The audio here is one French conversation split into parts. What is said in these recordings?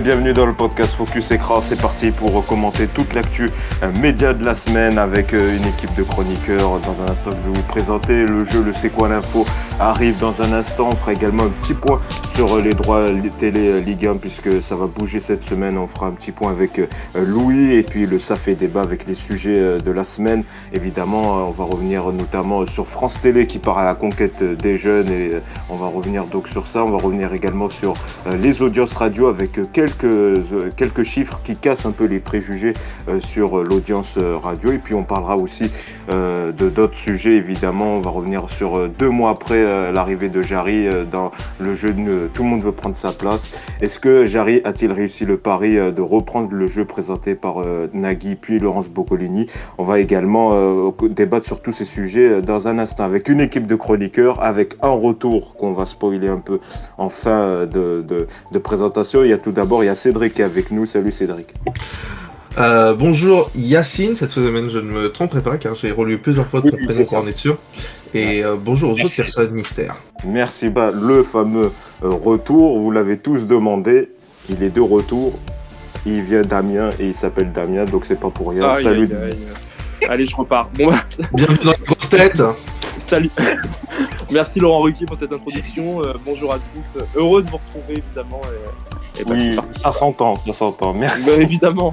Bienvenue dans le podcast Focus Écran, c'est parti pour commenter toute l'actu média de la semaine avec une équipe de chroniqueurs. Dans un instant, je vais vous présenter le jeu, le C'est quoi l'info arrive dans un instant. On fera également un petit point sur les droits télé Ligue 1 puisque ça va bouger cette semaine. On fera un petit point avec Louis et puis le ça fait débat avec les sujets de la semaine. Évidemment, on va revenir notamment sur France Télé qui part à la conquête des jeunes et on va revenir donc sur ça. On va revenir également sur les audiences radio avec quelques chiffres qui cassent un peu les préjugés sur l'audience radio. Et puis on parlera aussi de d'autres sujets, évidemment. On va revenir sur 2 mois après l'arrivée de Jarry dans le jeu Tout le monde veut prendre sa place. Est-ce que Jarry a-t-il réussi le pari de reprendre le jeu présenté par Nagui puis Laurence Boccolini? On va également débattre sur tous ces sujets dans un instant avec une équipe de chroniqueurs, avec un retour qu'on va spoiler un peu en fin de présentation. Il y a tout d'abord il y a Cédric qui est avec nous. Salut Cédric. Bonjour Yacine, cette semaine je ne me tromperai pas car j'ai relu plusieurs fois ton prénom pour en être sûr. Et bonjour aux autres personnes mystères. Merci, le fameux retour, vous l'avez tous demandé, il est de retour, il vient d'Amiens et il s'appelle Damien, donc c'est pas pour rien. Salut. Allez, je repars. Bon, bienvenue dans la grosse tête. Salut. Merci Laurent Ruquier pour cette introduction. Bonjour à tous, heureux de vous retrouver évidemment. Oui, ça s'entend, merci. Ben évidemment.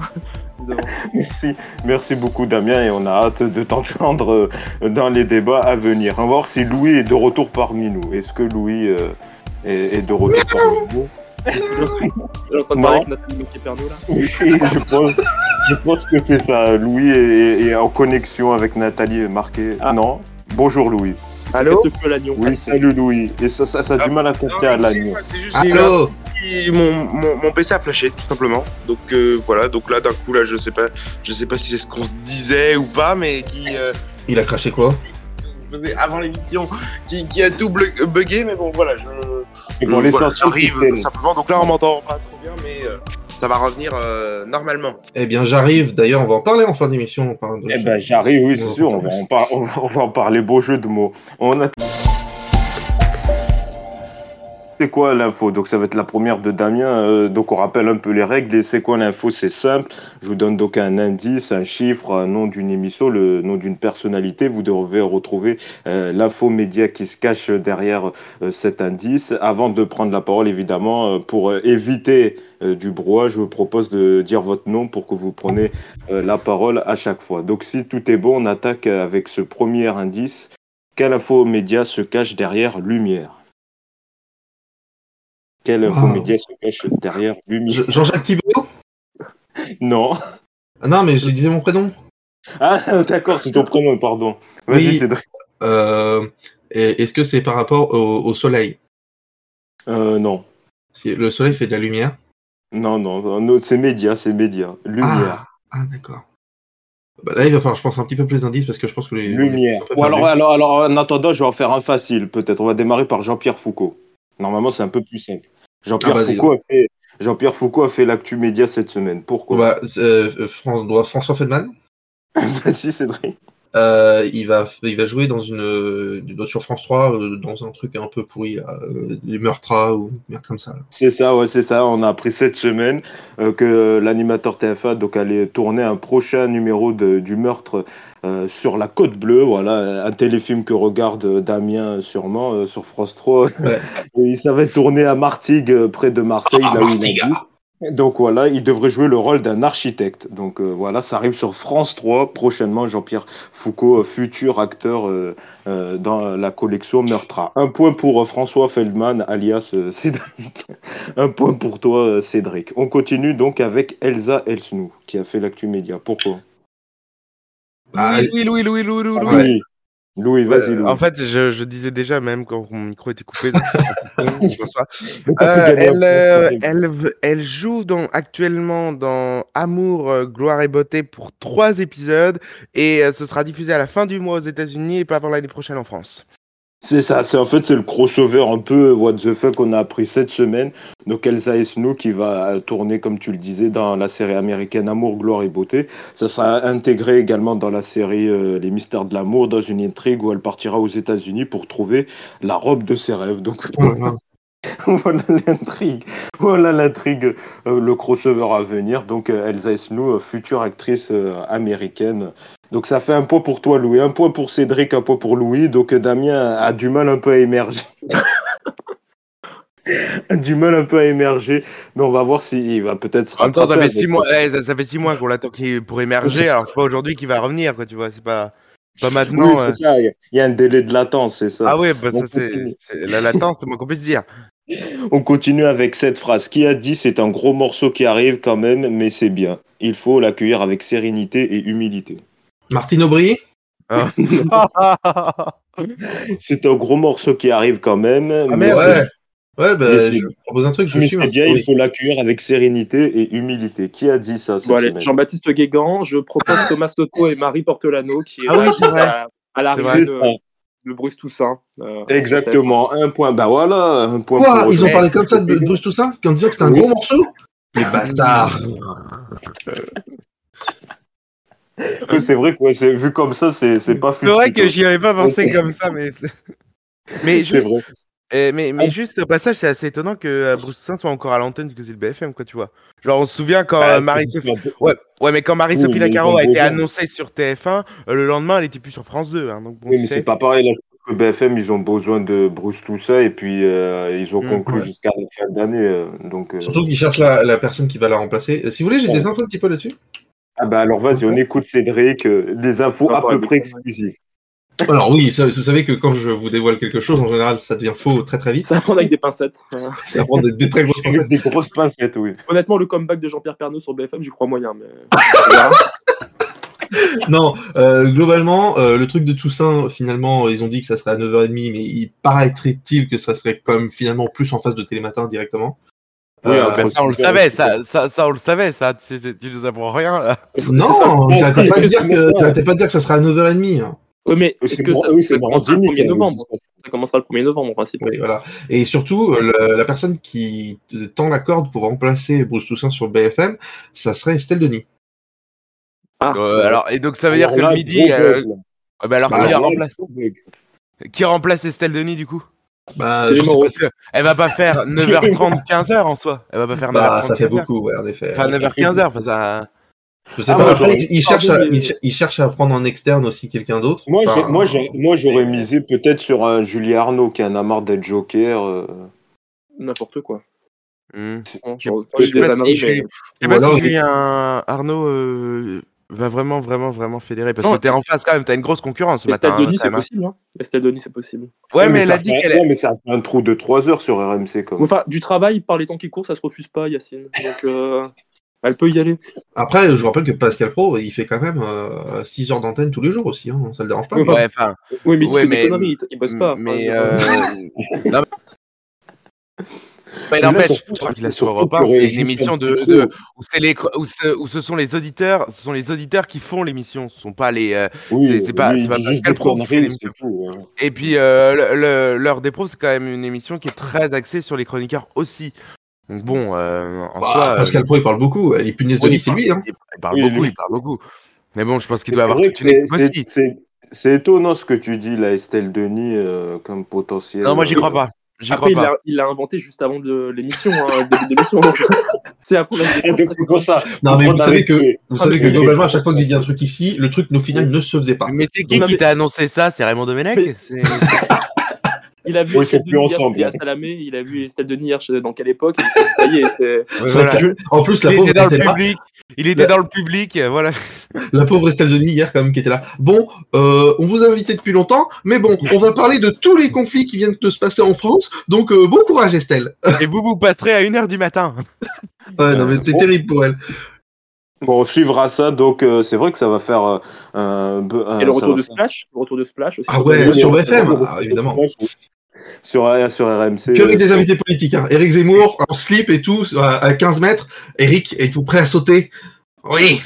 Merci beaucoup Damien et on a hâte de t'entendre dans les débats à venir. On va voir si Louis est de retour parmi nous. Est-ce que Louis est de retour parmi nous? Je suis en train de parler avec Nathalie Mocquet-Pernaut là. Oui, je pense que c'est ça. Louis est en connexion avec Nathalie Marquet. Ah. Non. Bonjour Louis. Allô? Oui, salut Louis. Et ça a du mal à compter à l'agneau. Allô? Mon PC a flashé tout simplement, donc voilà, donc là d'un coup là je sais pas si c'est ce qu'on se disait ou pas, mais il a craché quoi avant l'émission, qui a tout bugué, mais bon voilà, ça arrive tout simplement, donc là on m'entend pas trop bien, mais ça va revenir normalement. Eh bien j'arrive, d'ailleurs on va en parler en fin d'émission, on parle de... j'arrive, oui c'est sûr, on va en parler, beau jeu de mots. C'est quoi l'info? Donc ça va être la première de Damien, donc on rappelle un peu les règles. Et c'est quoi l'info? C'est simple, je vous donne donc un indice, un chiffre, un nom d'une émission, le nom d'une personnalité. Vous devez retrouver l'info média qui se cache derrière cet indice. Avant de prendre la parole évidemment, pour éviter du brouhaha, je vous propose de dire votre nom pour que vous preniez la parole à chaque fois. Donc si tout est bon, on attaque avec ce premier indice. Quelle info média se cache derrière Lumière? Quel infomédia se cache derrière Lumière? Jean-Jacques Thibault? Non. Ah non, mais je disais mon prénom. Ah, d'accord, c'est ton prénom, pardon. Vas-y, oui. Cédric. Est-ce que c'est par rapport au soleil? Non. Le soleil fait de la lumière? Non, c'est média. Lumière. Ah d'accord. Là, il va falloir, je pense, un petit peu plus d'indices parce que je pense que les... Lumière. Ou alors, en attendant, je vais en faire un facile, peut-être. On va démarrer par Jean-Pierre Foucault. Normalement, c'est un peu plus simple. Jean-Pierre Foucault a fait l'actu média cette semaine. Pourquoi? François Feldman. Vas-y, Cédric. Il va jouer dans sur France 3 dans un truc un peu pourri là, les meurtres ou merde comme ça là. C'est ça, on a appris cette semaine que l'animateur TF1 donc allait tourner un prochain numéro du meurtre sur la Côte Bleue, voilà, un téléfilm que regarde Damien sûrement sur France 3. Ouais. Et il savait tourner à Martigues, près de Marseille, là où il habite. Donc voilà, il devrait jouer le rôle d'un architecte. Donc voilà, ça arrive sur France 3 prochainement. Jean-Pierre Foucault, futur acteur dans la collection Meurtra. Un point pour François Feldman, alias Cédric. Un point pour toi, Cédric. On continue donc avec Elsa Esnoult, qui a fait l'actu média. Pourquoi? Louis. Ouais. Louis, vas-y. Louis. En fait, je disais déjà, même quand mon micro était coupé. Elle joue actuellement dans Amour, Gloire et Beauté pour 3 épisodes et ce sera diffusé à la fin du mois aux États-Unis et pas avant l'année prochaine en France. C'est ça, c'est le crossover un peu what the fuck qu'on a appris cette semaine. Donc Elsa Esnoult qui va tourner, comme tu le disais, dans la série américaine Amour, Gloire et Beauté. Ça sera intégré également dans la série Les Mystères de l'amour, dans une intrigue où elle partira aux États-Unis pour trouver la robe de ses rêves. Donc Voilà l'intrigue, le crossover à venir, donc Elsa Esnoult, future actrice américaine. Donc ça fait un point pour toi Louis, un point pour Cédric, un point pour Louis, donc Damien a du mal un peu à émerger. Mais on va voir s'il va peut-être se rattraper. Attends, ça fait 6 mois qu'on l'attend pour émerger, alors c'est pas aujourd'hui qu'il va revenir, quoi, tu vois, c'est pas... Pas maintenant. Oui, c'est ça. Il y a un délai de latence, c'est ça. Ah oui, bah ça, c'est la latence, c'est moins qu'on puisse dire. On continue avec cette phrase. Qui a dit c'est un gros morceau qui arrive quand même, mais c'est bien. Il faut l'accueillir avec sérénité et humilité. Martine Aubry. C'est un gros morceau qui arrive quand même. Ah mais ouais. Ouais, bah, je propose un truc. Mais c'est bien, il faut l'accueillir avec sérénité et humilité. Qui a dit ça? Bon, allez, Jean-Baptiste Guégan, je propose Thomas Soto et Marie Portolano, qui est à l'arrivée de Bruce Toussaint. Exactement, un point. Bah voilà, un point. Quoi, ils ont parlé comme ça de Bruce Toussaint, en disant que c'était un gros morceau? Les bastards. C'est vrai que c'est vu comme ça, c'est pas fou. C'est vrai que j'y avais pas pensé comme ça, mais c'est vrai. Mais juste au passage, c'est assez étonnant que Bruce Toussaint soit encore à l'antenne du côté de BFM, quoi, tu vois. Genre, on se souvient quand Marie-Sophie... Ouais, mais quand Marie-Sophie Lacaro a été annoncée sur TF1, le lendemain, elle n'était plus sur France 2. Hein, donc bon, mais c'est pas pareil. Là, que BFM, ils ont besoin de Bruce Toussaint et puis ils ont conclu jusqu'à la fin d'année. Surtout qu'ils cherchent la personne qui va la remplacer. Si vous voulez, j'ai des infos un petit peu là-dessus. Ah bah alors vas-y, on écoute Cédric. Des infos à peu près exclusives. Alors oui, vous savez que quand je vous dévoile quelque chose, en général, ça devient faux très très vite. Ça prend avec des pincettes. Ça prend des très grosses pincettes. Des grosses pincettes, oui. Honnêtement, le comeback de Jean-Pierre Pernaut sur BFM, j'y crois moyen. Mais... non, globalement, le truc de Toussaint, finalement, ils ont dit que ça serait à 9h30, mais il paraîtrait-il que ça serait quand même finalement plus en face de Télématin directement. Oui, ça on le savait, ça tu nous apprends rien là. Non, j'arrêtais pas de dire que ça serait à 9h30. Oui, mais est-ce que ça commencera le 1er novembre ? Ça commencera le 1er novembre, en principe. Oui, voilà. Et surtout, la personne qui tend la corde pour remplacer Bruce Toussaint sur BFM, ça serait Estelle Denis. Ah. Alors, et donc, ça veut dire que le midi... alors, qui remplace Estelle Denis, du coup ? Je sais pas, elle va pas faire 9h30, 15h, en soi. Elle va pas faire 9h30, 15h. Ça fait beaucoup, ouais, en effet. Enfin, 9h15, ça... Je sais pas, il cherche à prendre en externe aussi quelqu'un d'autre. Moi, j'aurais misé peut-être sur un Julien Arnaud qui en a marre d'être joker. N'importe quoi. Je sais pas si Julien Arnaud va vraiment fédérer. Parce que t'es en face quand même, t'as une grosse concurrence ce matin. Estelle Denis, c'est possible. Ouais, mais elle a dit qu'elle est... mais ça fait un trou de 3 heures sur RMC. Enfin, du travail, par les temps qui courent, ça se refuse pas, Yacine. Donc... elle peut y aller. Après, je vous rappelle que Pascal Pro, il fait quand même 6 heures d'antenne tous les jours aussi. Hein. Ça le dérange pas. Oui, mais il bosse pas. Mais il n'empêche, je crois qu'il a sur Europe 1, c'est une émission où ce sont les auditeurs qui font l'émission, ce sont pas les... c'est pas Pascal Pro qui fait l'émission. Et puis, l'heure des profs, c'est quand même une émission qui est très axée sur les chroniqueurs aussi. Donc bon, en soi... Pascal Pro, il parle beaucoup. Les punaises de lit, c'est lui. Hein. Il parle beaucoup. Mais bon, je pense qu'il doit avoir toute une équipe aussi. C'est étonnant ce que tu dis, là, Estelle Denis, comme potentiel. Non, moi, j'y crois pas. Il l'a inventé juste avant l'émission. C'est après comme ça. Non, mais vous savez que globalement, à chaque fois que j'ai dit un truc ici, le truc, au final, ne se faisait pas. Mais c'est qui t'a annoncé ça ? C'est Raymond Domenech ? Il a vu Estelle Denis dans quelle époque en plus, il était dans le public, voilà. La pauvre Estelle Denis hier quand même qui était là. Bon, on vous a invité depuis longtemps, mais bon, on va parler de tous les conflits qui viennent de se passer en France, donc bon courage Estelle. Et vous passerez à 1h du matin. Ouais, non mais c'est terrible pour elle. Bon, on suivra ça, donc c'est vrai que ça va faire un... Et le retour de Splash aussi. Ah ouais, sur BFM, évidemment. Sur RMC. Que avec des invités politiques, hein. Éric Zemmour, en slip et tout, à 15 mètres. Éric, êtes-vous prêt à sauter ? Oui.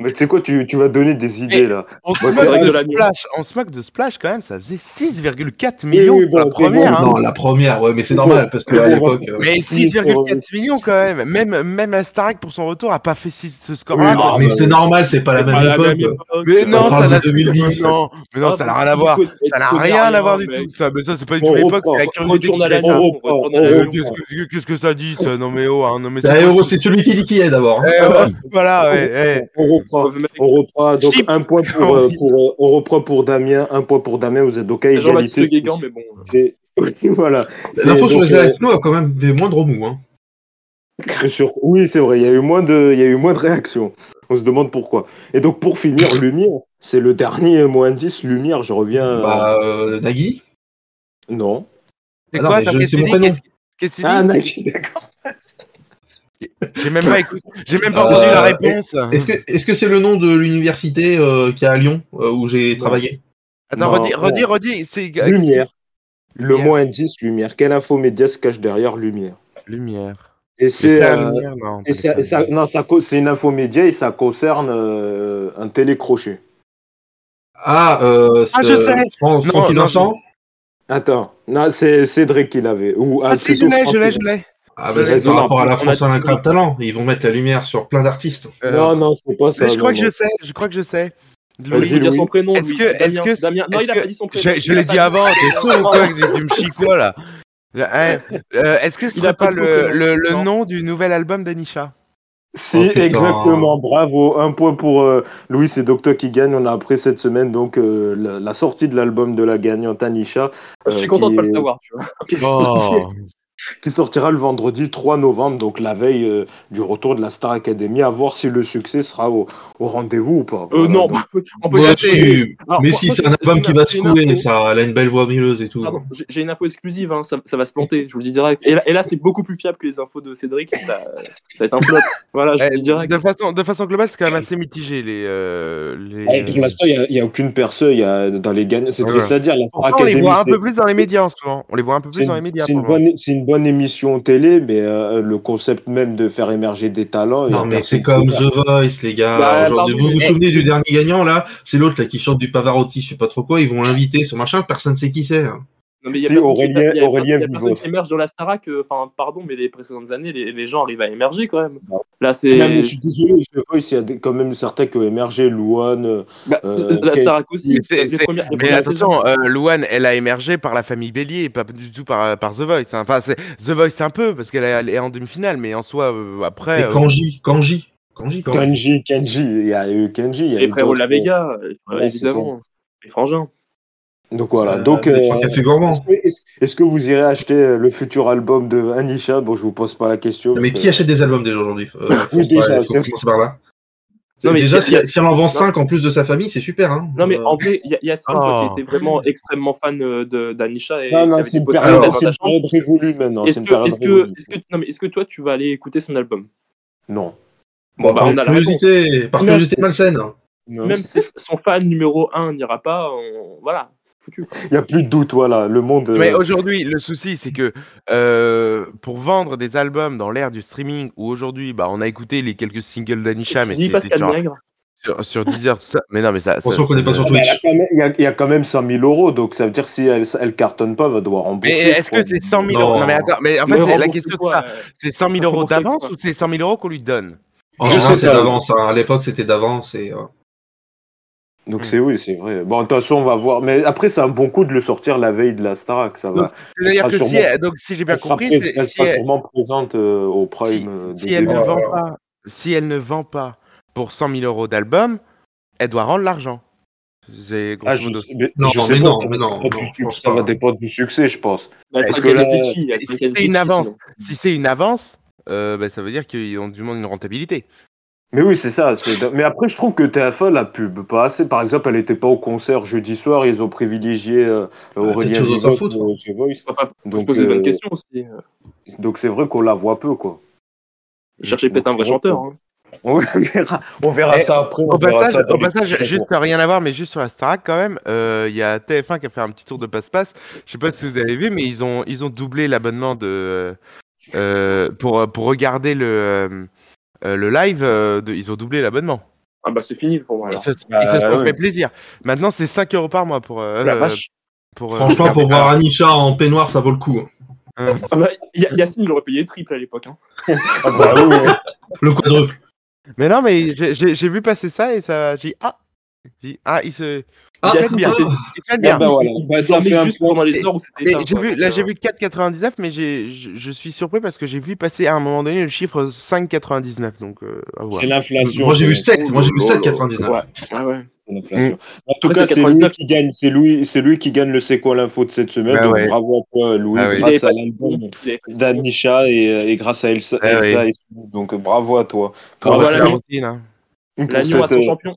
Mais tu sais quoi, tu vas donner des idées et là. On se moque de Splash quand même, ça faisait 6,4 millions pour la première. Bon, hein. Non, la première, ouais, mais c'est normal parce qu'à l'époque. Mais 6,4 millions quand même. Même la Star Academy pour son retour a pas fait ce score-là. Oui, non, mais c'est normal, c'est pas la même époque. Mais non, ça n'a rien à voir. Ça n'a rien à voir du tout. Ça, c'est pas du tout l'époque. Qu'est-ce que ça dit ça? Non mais oh, c'est celui qui dit qui est d'abord. Voilà. On reprend. Donc un point on reprend pour Damien, un point pour Damien. Vous êtes donc à égalité. Le Guégan, mais bon. Oui, voilà. L'info sur les Esnoult a quand même des moindres remous. Hein. Oui, c'est vrai. Il y a eu moins de réactions. On se demande pourquoi. Et donc pour finir, Lumière, c'est le dernier moins 10. Lumière, je reviens. Nagui. Non. C'est quoi? C'est mon prénom. Qu'est-ce qu'il dit? Ah, Nagui, d'accord. J'ai même pas entendu la réponse. Est-ce que c'est le nom de l'université qu'il y a à Lyon où j'ai travaillé? Attends, redis. C'est Lumière. Le moins 10, Lumière. Quelle infomédia se cache derrière Lumière. Et c'est une infomédia et ça concerne un télécrochet. Je sais. Non. Attends, non, c'est Cédric qui l'avait. Je l'ai. Ah bah c'est par rapport à la France a incroyable talent, ils vont mettre la lumière sur plein d'artistes. Non, c'est pas ça. Mais je crois que je sais. Louis, il a son prénom. Est-ce que Damien... Non, il a pas dit son prénom. Je l'ai dit avant, c'est sûr ou quoi du Mchico là. Est-ce que ce serait pas le nom du nouvel album d'Anisha? Si, exactement, bravo. Un point pour Louis, c'est donc toi qui gagne. On a appris cette semaine donc la sortie de l'album de la gagnante Anisha. Je suis content de pas le savoir, tu vois. Qui sortira le vendredi 3 novembre, donc la veille du retour de la Star Academy, à voir si le succès sera au rendez-vous ou pas. Non, donc... on peut casser. Mais si, c'est un album qui va se couler, ça, elle a une belle voix brileuse et tout. Pardon, j'ai une info exclusive, hein, ça va se planter, je vous le dis direct. Et là, c'est beaucoup plus fiable que les infos de Cédric, ça va être un flop. Voilà, je vous le dis direct. De façon globale, c'est quand même assez mitigé. Pour l'instant, il n'y a aucune personne dans les gagnants. C'est triste à dire, la Star Academy. On les voit un peu plus dans les médias en ce moment. C'est une bonne émission télé, mais le concept même de faire émerger des talents. Non, mais c'est comme The Voice, les gars. Vous souvenez du dernier gagnant là? C'est l'autre là qui chante du Pavarotti, je sais pas trop quoi. Ils vont l'inviter, ce machin. Personne ne sait qui c'est. Hein. Non, mais il y a personne qui émerge dans la Starac. Enfin, pardon, mais les précédentes années, les gens arrivent à émerger quand même. Non. Là, c'est. Même, je suis désolé, The Voice, il y a quand même certains qui ont émergé. Louane. La Starac aussi. Mais attention, Louane, elle a émergé par la famille Bélier, et pas du tout par The Voice. Hein. Enfin, The Voice un peu parce qu'elle est en demi-finale, mais en soi, après. Et Kenji. Il y a eu Kenji. Les frères de la Vega, évidemment. Les frangins. Donc voilà. Donc, est-ce que vous irez acheter le futur album de Anisha? Bon, je vous pose pas la question. Mais qui achète des albums déjà aujourd'hui? Oui, déjà. C'est par là. Non, mais déjà, si elle en vend 5 en plus de sa famille, c'est super. Hein. Non, mais en plus, il y a Sam qui était vraiment extrêmement fan d'Anisha. Non, c'est une période révolue maintenant. Est-ce que toi, tu vas aller écouter son album? Non. Bon, par curiosité malsaine. Même si son fan numéro 1 n'ira pas, voilà. Il n'y a plus de doute, voilà, le monde... Mais aujourd'hui, le souci, c'est que pour vendre des albums dans l'ère du streaming, où aujourd'hui, on a écouté les quelques singles d'Anisha, mais c'était genre... Sur Deezer, tout ça... Mais non, mais ça... On ne connaît pas sur Twitch. Il y a quand même 100 000 euros, donc ça veut dire que si elle cartonne pas, elle va devoir rembourser. Mais est-ce que c'est 100 000 euros? Non, mais attends, mais en fait, c'est la question de ça. C'est 100 000 euros d'avance ou c'est 100 000 euros qu'on lui donne? En général, c'est d'avance. À l'époque, c'était d'avance et... Donc c'est vrai. Bon, de toute façon, on va voir. Mais après, c'est un bon coup de le sortir la veille de la Starac, ça va. C'est-à-dire que si j'ai bien compris, elle sera sûrement présente au Prime. Si elle ne vend pas pour 100 000 euros d'album, elle doit rendre l'argent. Non. Ça va dépendre du succès, je pense. Si c'est une avance, ça veut dire qu'ils ont du moins une rentabilité. Mais oui, c'est ça. Mais après, je trouve que TF1 la pub pas assez. Par exemple, elle n'était pas au concert jeudi soir. Ils ont privilégié Aurélien Dubois pour The Voice. Donc, je pose des bonnes questions aussi. Donc, c'est vrai qu'on la voit peu, quoi. Cherchez peut-être un vrai chanteur. Hein. On verra ça après. Au passage, juste rien à voir, mais juste sur la Starac quand même. Il y a TF1 qui a fait un petit tour de passe-passe. Je sais pas si vous avez vu, mais ils ont doublé l'abonnement pour regarder le. le live, ils ont doublé l'abonnement. Ah bah c'est fini pour moi. Ça fait plaisir. Maintenant, c'est 5 euros par mois pour... la vache. Franchement, pour voir Anisha en peignoir, ça vaut le coup. Ah bah, Yacine, il aurait payé triple à l'époque. Hein. Ah bah, le quadruple. Mais non, mais j'ai vu passer ça et ça... J'ai dit, il se fait bien. Bah voilà. Ça fait juste pendant les heures où c'était éteint, là, j'ai vu 4,99, mais je suis surpris parce que j'ai vu passer à un moment donné le chiffre 5,99. Donc, c'est l'inflation. Moi, j'ai vu 7. Moi, j'ai vu 7,99. Ouais. Ah ouais. En tout cas, c'est Louis qui gagne. C'est lui qui gagne le C'est quoi l'info de cette semaine. Donc, bravo à toi, Louis, grâce à l'album d'Anisha et grâce à Elsa. Donc, bravo à toi. Bravo à l'agneau à son champion.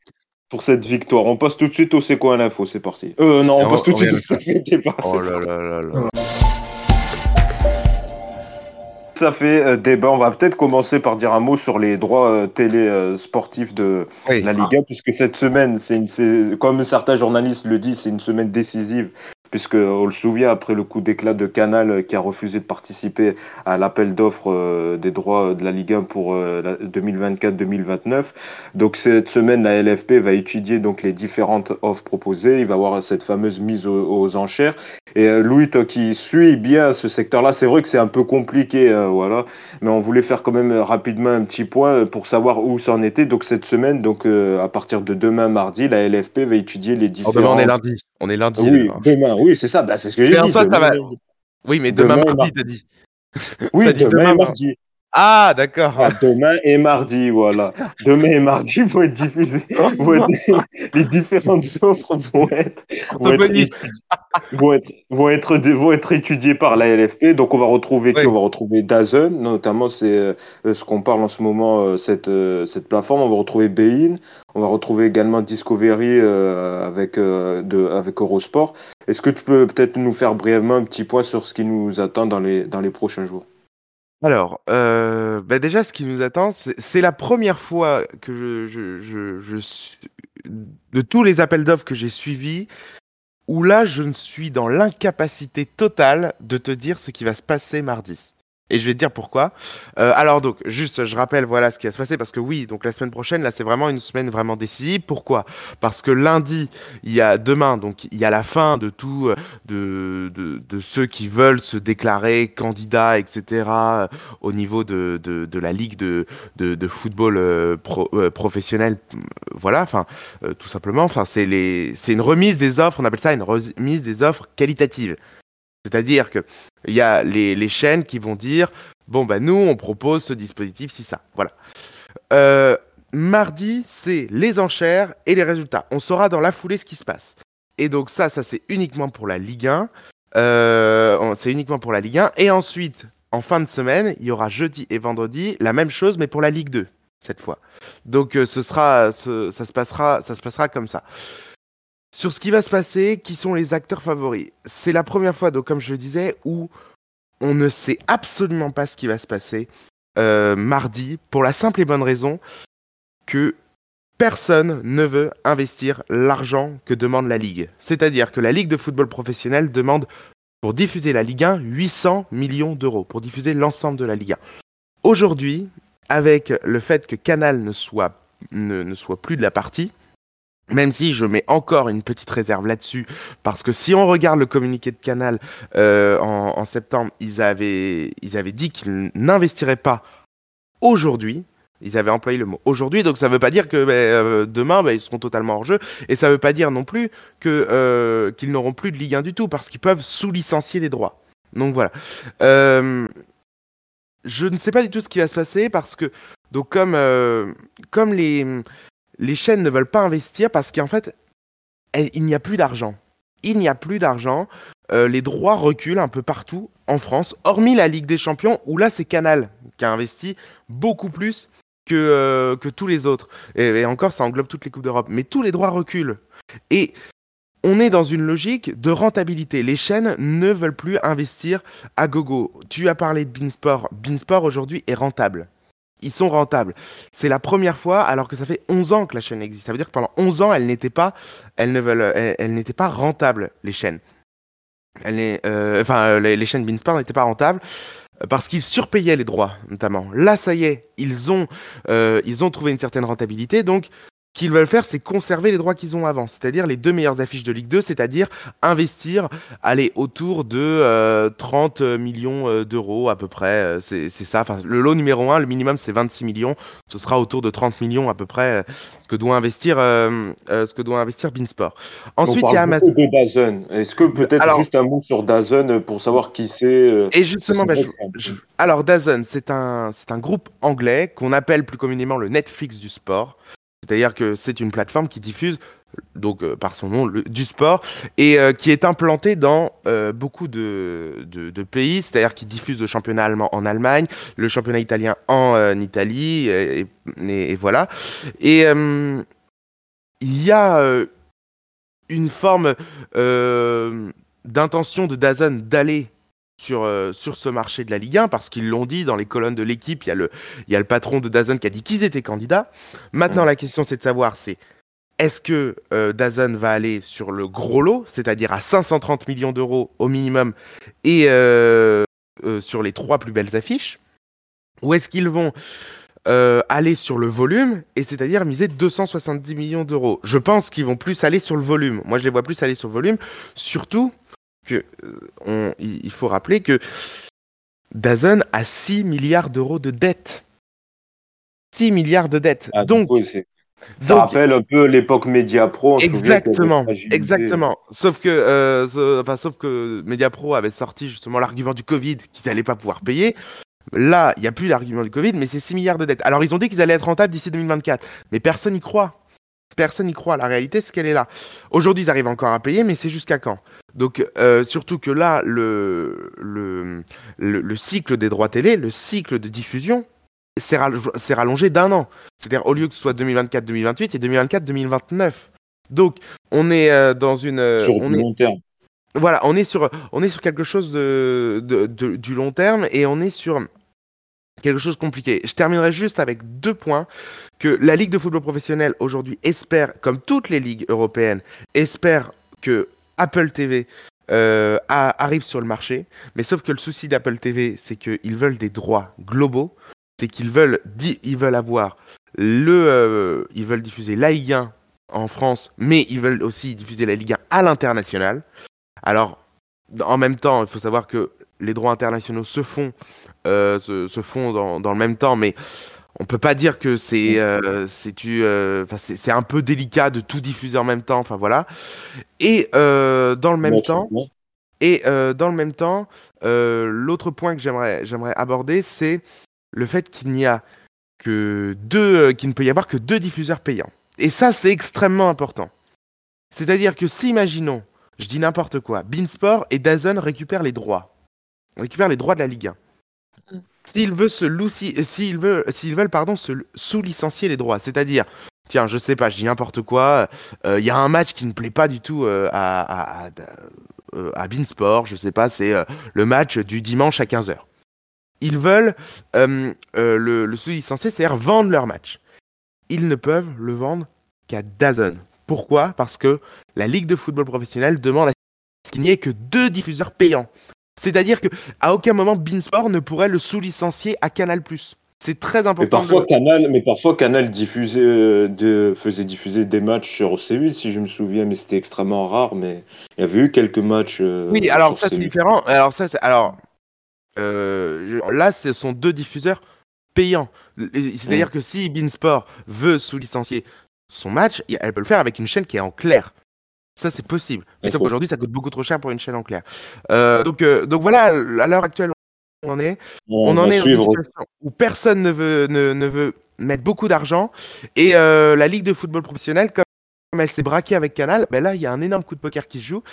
Pour cette victoire. On passe tout de suite au C'est quoi l'info, c'est parti. Non, on passe tout de suite au Ça fait débat. Oh là là là là. Ça fait débat. On va peut-être commencer par dire un mot sur les droits télé sportifs de la Ligue 1, puisque cette semaine, c'est comme certains journalistes le disent, c'est une semaine décisive. Puisque on le souvient, après le coup d'éclat de Canal qui a refusé de participer à l'appel d'offres des droits de la Ligue 1 pour 2024-2029. Donc cette semaine, la LFP va étudier donc les différentes offres proposées. Il va y avoir cette fameuse mise aux enchères. Et Louis, toi qui suis bien ce secteur-là, c'est vrai que c'est un peu compliqué, voilà. Mais on voulait faire quand même rapidement un petit point pour savoir où ça en était. Donc cette semaine, donc à partir de demain mardi, la LFP va étudier les différentes. Oh, demain on est lundi. On est lundi. Oui, demain. Oui, c'est ça. Bah, c'est ce que j'ai dit. En soi, ça va. Oui, mais demain mardi, t'as dit. Oui, t'as dit demain mardi. Ah, d'accord. Ah, demain et mardi, voilà. Demain et mardi vont être diffusés. Les différentes offres vont être étudiées par la LFP. Donc, on va retrouver qui ? On va retrouver Dazn, notamment, c'est ce qu'on parle en ce moment, cette plateforme. On va retrouver Bein. On va retrouver également Discovery avec Eurosport. Est-ce que tu peux peut-être nous faire brièvement un petit point sur ce qui nous attend dans les prochains jours ? Alors, déjà, ce qui nous attend, c'est la première fois que de tous les appels d'offres que j'ai suivis, où là, je ne suis dans l'incapacité totale de te dire ce qui va se passer mardi. Et je vais te dire pourquoi. Alors donc, juste, je rappelle, voilà ce qui va se passer, parce que oui, donc la semaine prochaine, là, c'est vraiment une semaine vraiment décisive. Pourquoi ? Parce que lundi, demain, donc il y a la fin de tout, de ceux qui veulent se déclarer candidats, etc. au niveau de la Ligue de football professionnel. Voilà, enfin, tout simplement. Enfin, c'est une remise des offres. On appelle ça une remise des offres qualitatives. C'est-à-dire que il y a les chaînes qui vont dire « Bon, bah, nous, on propose ce dispositif, si ça. » Voilà. Mardi, c'est les enchères et les résultats. On saura dans la foulée ce qui se passe. Et donc ça c'est uniquement pour la Ligue 1. C'est uniquement pour la Ligue 1. Et ensuite, en fin de semaine, il y aura jeudi et vendredi la même chose, mais pour la Ligue 2, cette fois. Donc ça se passera comme ça. Sur ce qui va se passer, qui sont les acteurs favoris ? C'est la première fois, donc, comme je le disais, où on ne sait absolument pas ce qui va se passer mardi, pour la simple et bonne raison que personne ne veut investir l'argent que demande la Ligue. C'est-à-dire que la Ligue de football professionnel demande, pour diffuser la Ligue 1, 800 millions d'euros, pour diffuser l'ensemble de la Ligue 1. Aujourd'hui, avec le fait que Canal ne soit plus de la partie, même si je mets encore une petite réserve là-dessus, parce que si on regarde le communiqué de Canal en septembre, ils avaient dit qu'ils n'investiraient pas aujourd'hui. Ils avaient employé le mot aujourd'hui, donc ça ne veut pas dire que demain, ils seront totalement hors jeu. Et ça ne veut pas dire non plus qu'ils n'auront plus de Ligue 1 du tout, parce qu'ils peuvent sous-licencier des droits. Donc voilà. Je ne sais pas du tout ce qui va se passer, parce que donc comme les chaînes ne veulent pas investir parce qu'en fait, il n'y a plus d'argent. Il n'y a plus d'argent. Les droits reculent un peu partout en France, hormis la Ligue des Champions, où là, c'est Canal qui a investi beaucoup plus que tous les autres. Et encore, ça englobe toutes les Coupes d'Europe. Mais tous les droits reculent. Et on est dans une logique de rentabilité. Les chaînes ne veulent plus investir à gogo. Tu as parlé de Bein Sports. Bein Sports, aujourd'hui, est rentable. Ils sont rentables. C'est la première fois, alors que ça fait 11 ans que la chaîne existe. Ça veut dire que pendant 11 ans, elles n'étaient pas rentables, les chaînes. Les chaînes Bein Sports n'étaient pas rentables. parce qu'ils surpayaient les droits, notamment. Là, ça y est, ils ont trouvé une certaine rentabilité, donc ce qu'ils veulent faire, c'est conserver les droits qu'ils ont avant, c'est-à-dire les deux meilleures affiches de Ligue 2, c'est-à-dire investir, aller autour de 30 millions d'euros à peu près, c'est ça. Enfin, le lot numéro 1, le minimum, c'est 26 millions, ce sera autour de 30 millions à peu près, ce que doit investir Bein Sports. Ensuite, il y a Amazon. De Dazn. Est-ce que peut-être juste un mot sur Dazn pour savoir qui c'est Et justement, alors Dazn, c'est un groupe anglais qu'on appelle plus communément le Netflix du sport. C'est-à-dire que c'est une plateforme qui diffuse, donc par son nom, du sport, et qui est implantée dans beaucoup de pays, c'est-à-dire qui diffuse le championnat allemand en Allemagne, le championnat italien en Italie, et voilà. Et il y a une forme d'intention de Dazn d'aller sur ce marché de la Ligue 1, parce qu'ils l'ont dit dans les colonnes de l'équipe. Il y a le patron de Dazn qui a dit qu'ils étaient candidats. Maintenant, la question, c'est de savoir, est-ce que Dazn va aller sur le gros lot, c'est-à-dire à 530 millions d'euros au minimum, et sur les 3 plus belles affiches, ou est-ce qu'ils vont aller sur le volume, et c'est-à-dire miser 270 millions d'euros. Je pense qu'ils vont plus aller sur le volume. Moi, je les vois plus aller sur le volume, surtout que, il faut rappeler que Dazn a 6 milliards d'euros de dettes. 6 milliards de dettes. Ah, donc, oui, ça rappelle un peu l'époque Mediapro. Exactement. Sauf que Mediapro avait sorti justement l'argument du Covid qu'ils n'allaient pas pouvoir payer. Là, il n'y a plus l'argument du Covid, mais c'est 6 milliards de dettes. Alors, ils ont dit qu'ils allaient être rentables d'ici 2024, mais personne n'y croit. La réalité, c'est qu'elle est là. Aujourd'hui, ils arrivent encore à payer, mais c'est jusqu'à quand ? Donc, surtout que là, le cycle des droits télé, le cycle de diffusion, s'est rallongé d'un an. C'est-à-dire, au lieu que ce soit 2024-2028, c'est 2024-2029. Donc, on est dans une... long terme. Voilà, on est sur quelque chose du long terme, et on est sur quelque chose de compliqué. Je terminerai juste avec 2 points que la Ligue de football professionnel aujourd'hui espère, comme toutes les ligues européennes, espère que Apple TV arrive sur le marché. Mais sauf que le souci d'Apple TV, c'est qu'ils veulent des droits globaux, c'est qu'ils veulent ils veulent diffuser la Ligue 1 en France, mais ils veulent aussi diffuser la Ligue 1 à l'international. Alors, en même temps, il faut savoir que les droits internationaux se font dans le même temps, mais on peut pas dire que c'est un peu délicat de tout diffuser en même temps, enfin voilà. Et dans le même temps, l'autre point que j'aimerais aborder, c'est le fait qu'il ne peut y avoir que 2 diffuseurs payants. Et ça, c'est extrêmement important. C'est-à-dire que si, imaginons, je dis n'importe quoi, Bein Sports et Dazn récupèrent les droits de la Ligue 1. S'ils veulent se sous-licencier les droits, c'est-à-dire, tiens, je sais pas, je dis n'importe quoi, il y a un match qui ne plaît pas du tout à Bein Sports, je sais pas, c'est le match du dimanche à 15h. Ils veulent le sous-licencier, c'est-à-dire vendre leur match. Ils ne peuvent le vendre qu'à Dazn. Pourquoi ? Parce que la Ligue de football professionnel demande à ce qu'il n'y ait que 2 diffuseurs payants. C'est-à-dire qu'à aucun moment, Bein Sports ne pourrait le sous-licencier à Canal+. C'est très important. Parfois, Canal faisait diffuser des matchs sur C8, si je me souviens, mais c'était extrêmement rare. Mais il y avait eu quelques matchs. Oui, alors ça, c'est différent. Là, ce sont 2 diffuseurs payants. C'est-à-dire que si Bein Sports veut sous-licencier son match, elle peut le faire avec une chaîne qui est en clair. Ça, c'est possible. Mais sauf qu'aujourd'hui, ça coûte beaucoup trop cher pour une chaîne en clair. Donc voilà, à l'heure actuelle, on en est. On en est dans une situation où personne ne veut mettre beaucoup d'argent. Et la Ligue de football professionnel, comme elle s'est braquée avec Canal, ben là, il y a un énorme coup de poker qui se joue.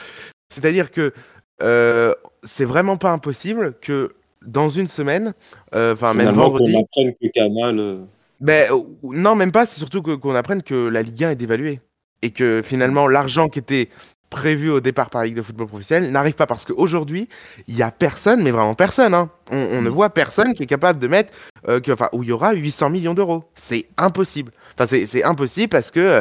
C'est-à-dire que c'est vraiment pas impossible que dans une semaine, même vendredi... qu'on apprenne que Canal... non, même pas. C'est surtout qu'on apprenne que la Ligue 1 est dévaluée. Et que finalement, l'argent qui était prévu au départ par la Ligue de football professionnel n'arrive pas. Parce qu'aujourd'hui, il n'y a personne, mais vraiment personne. On ne voit personne qui est capable de mettre où il y aura 800 millions d'euros. C'est impossible. Enfin, c'est impossible parce que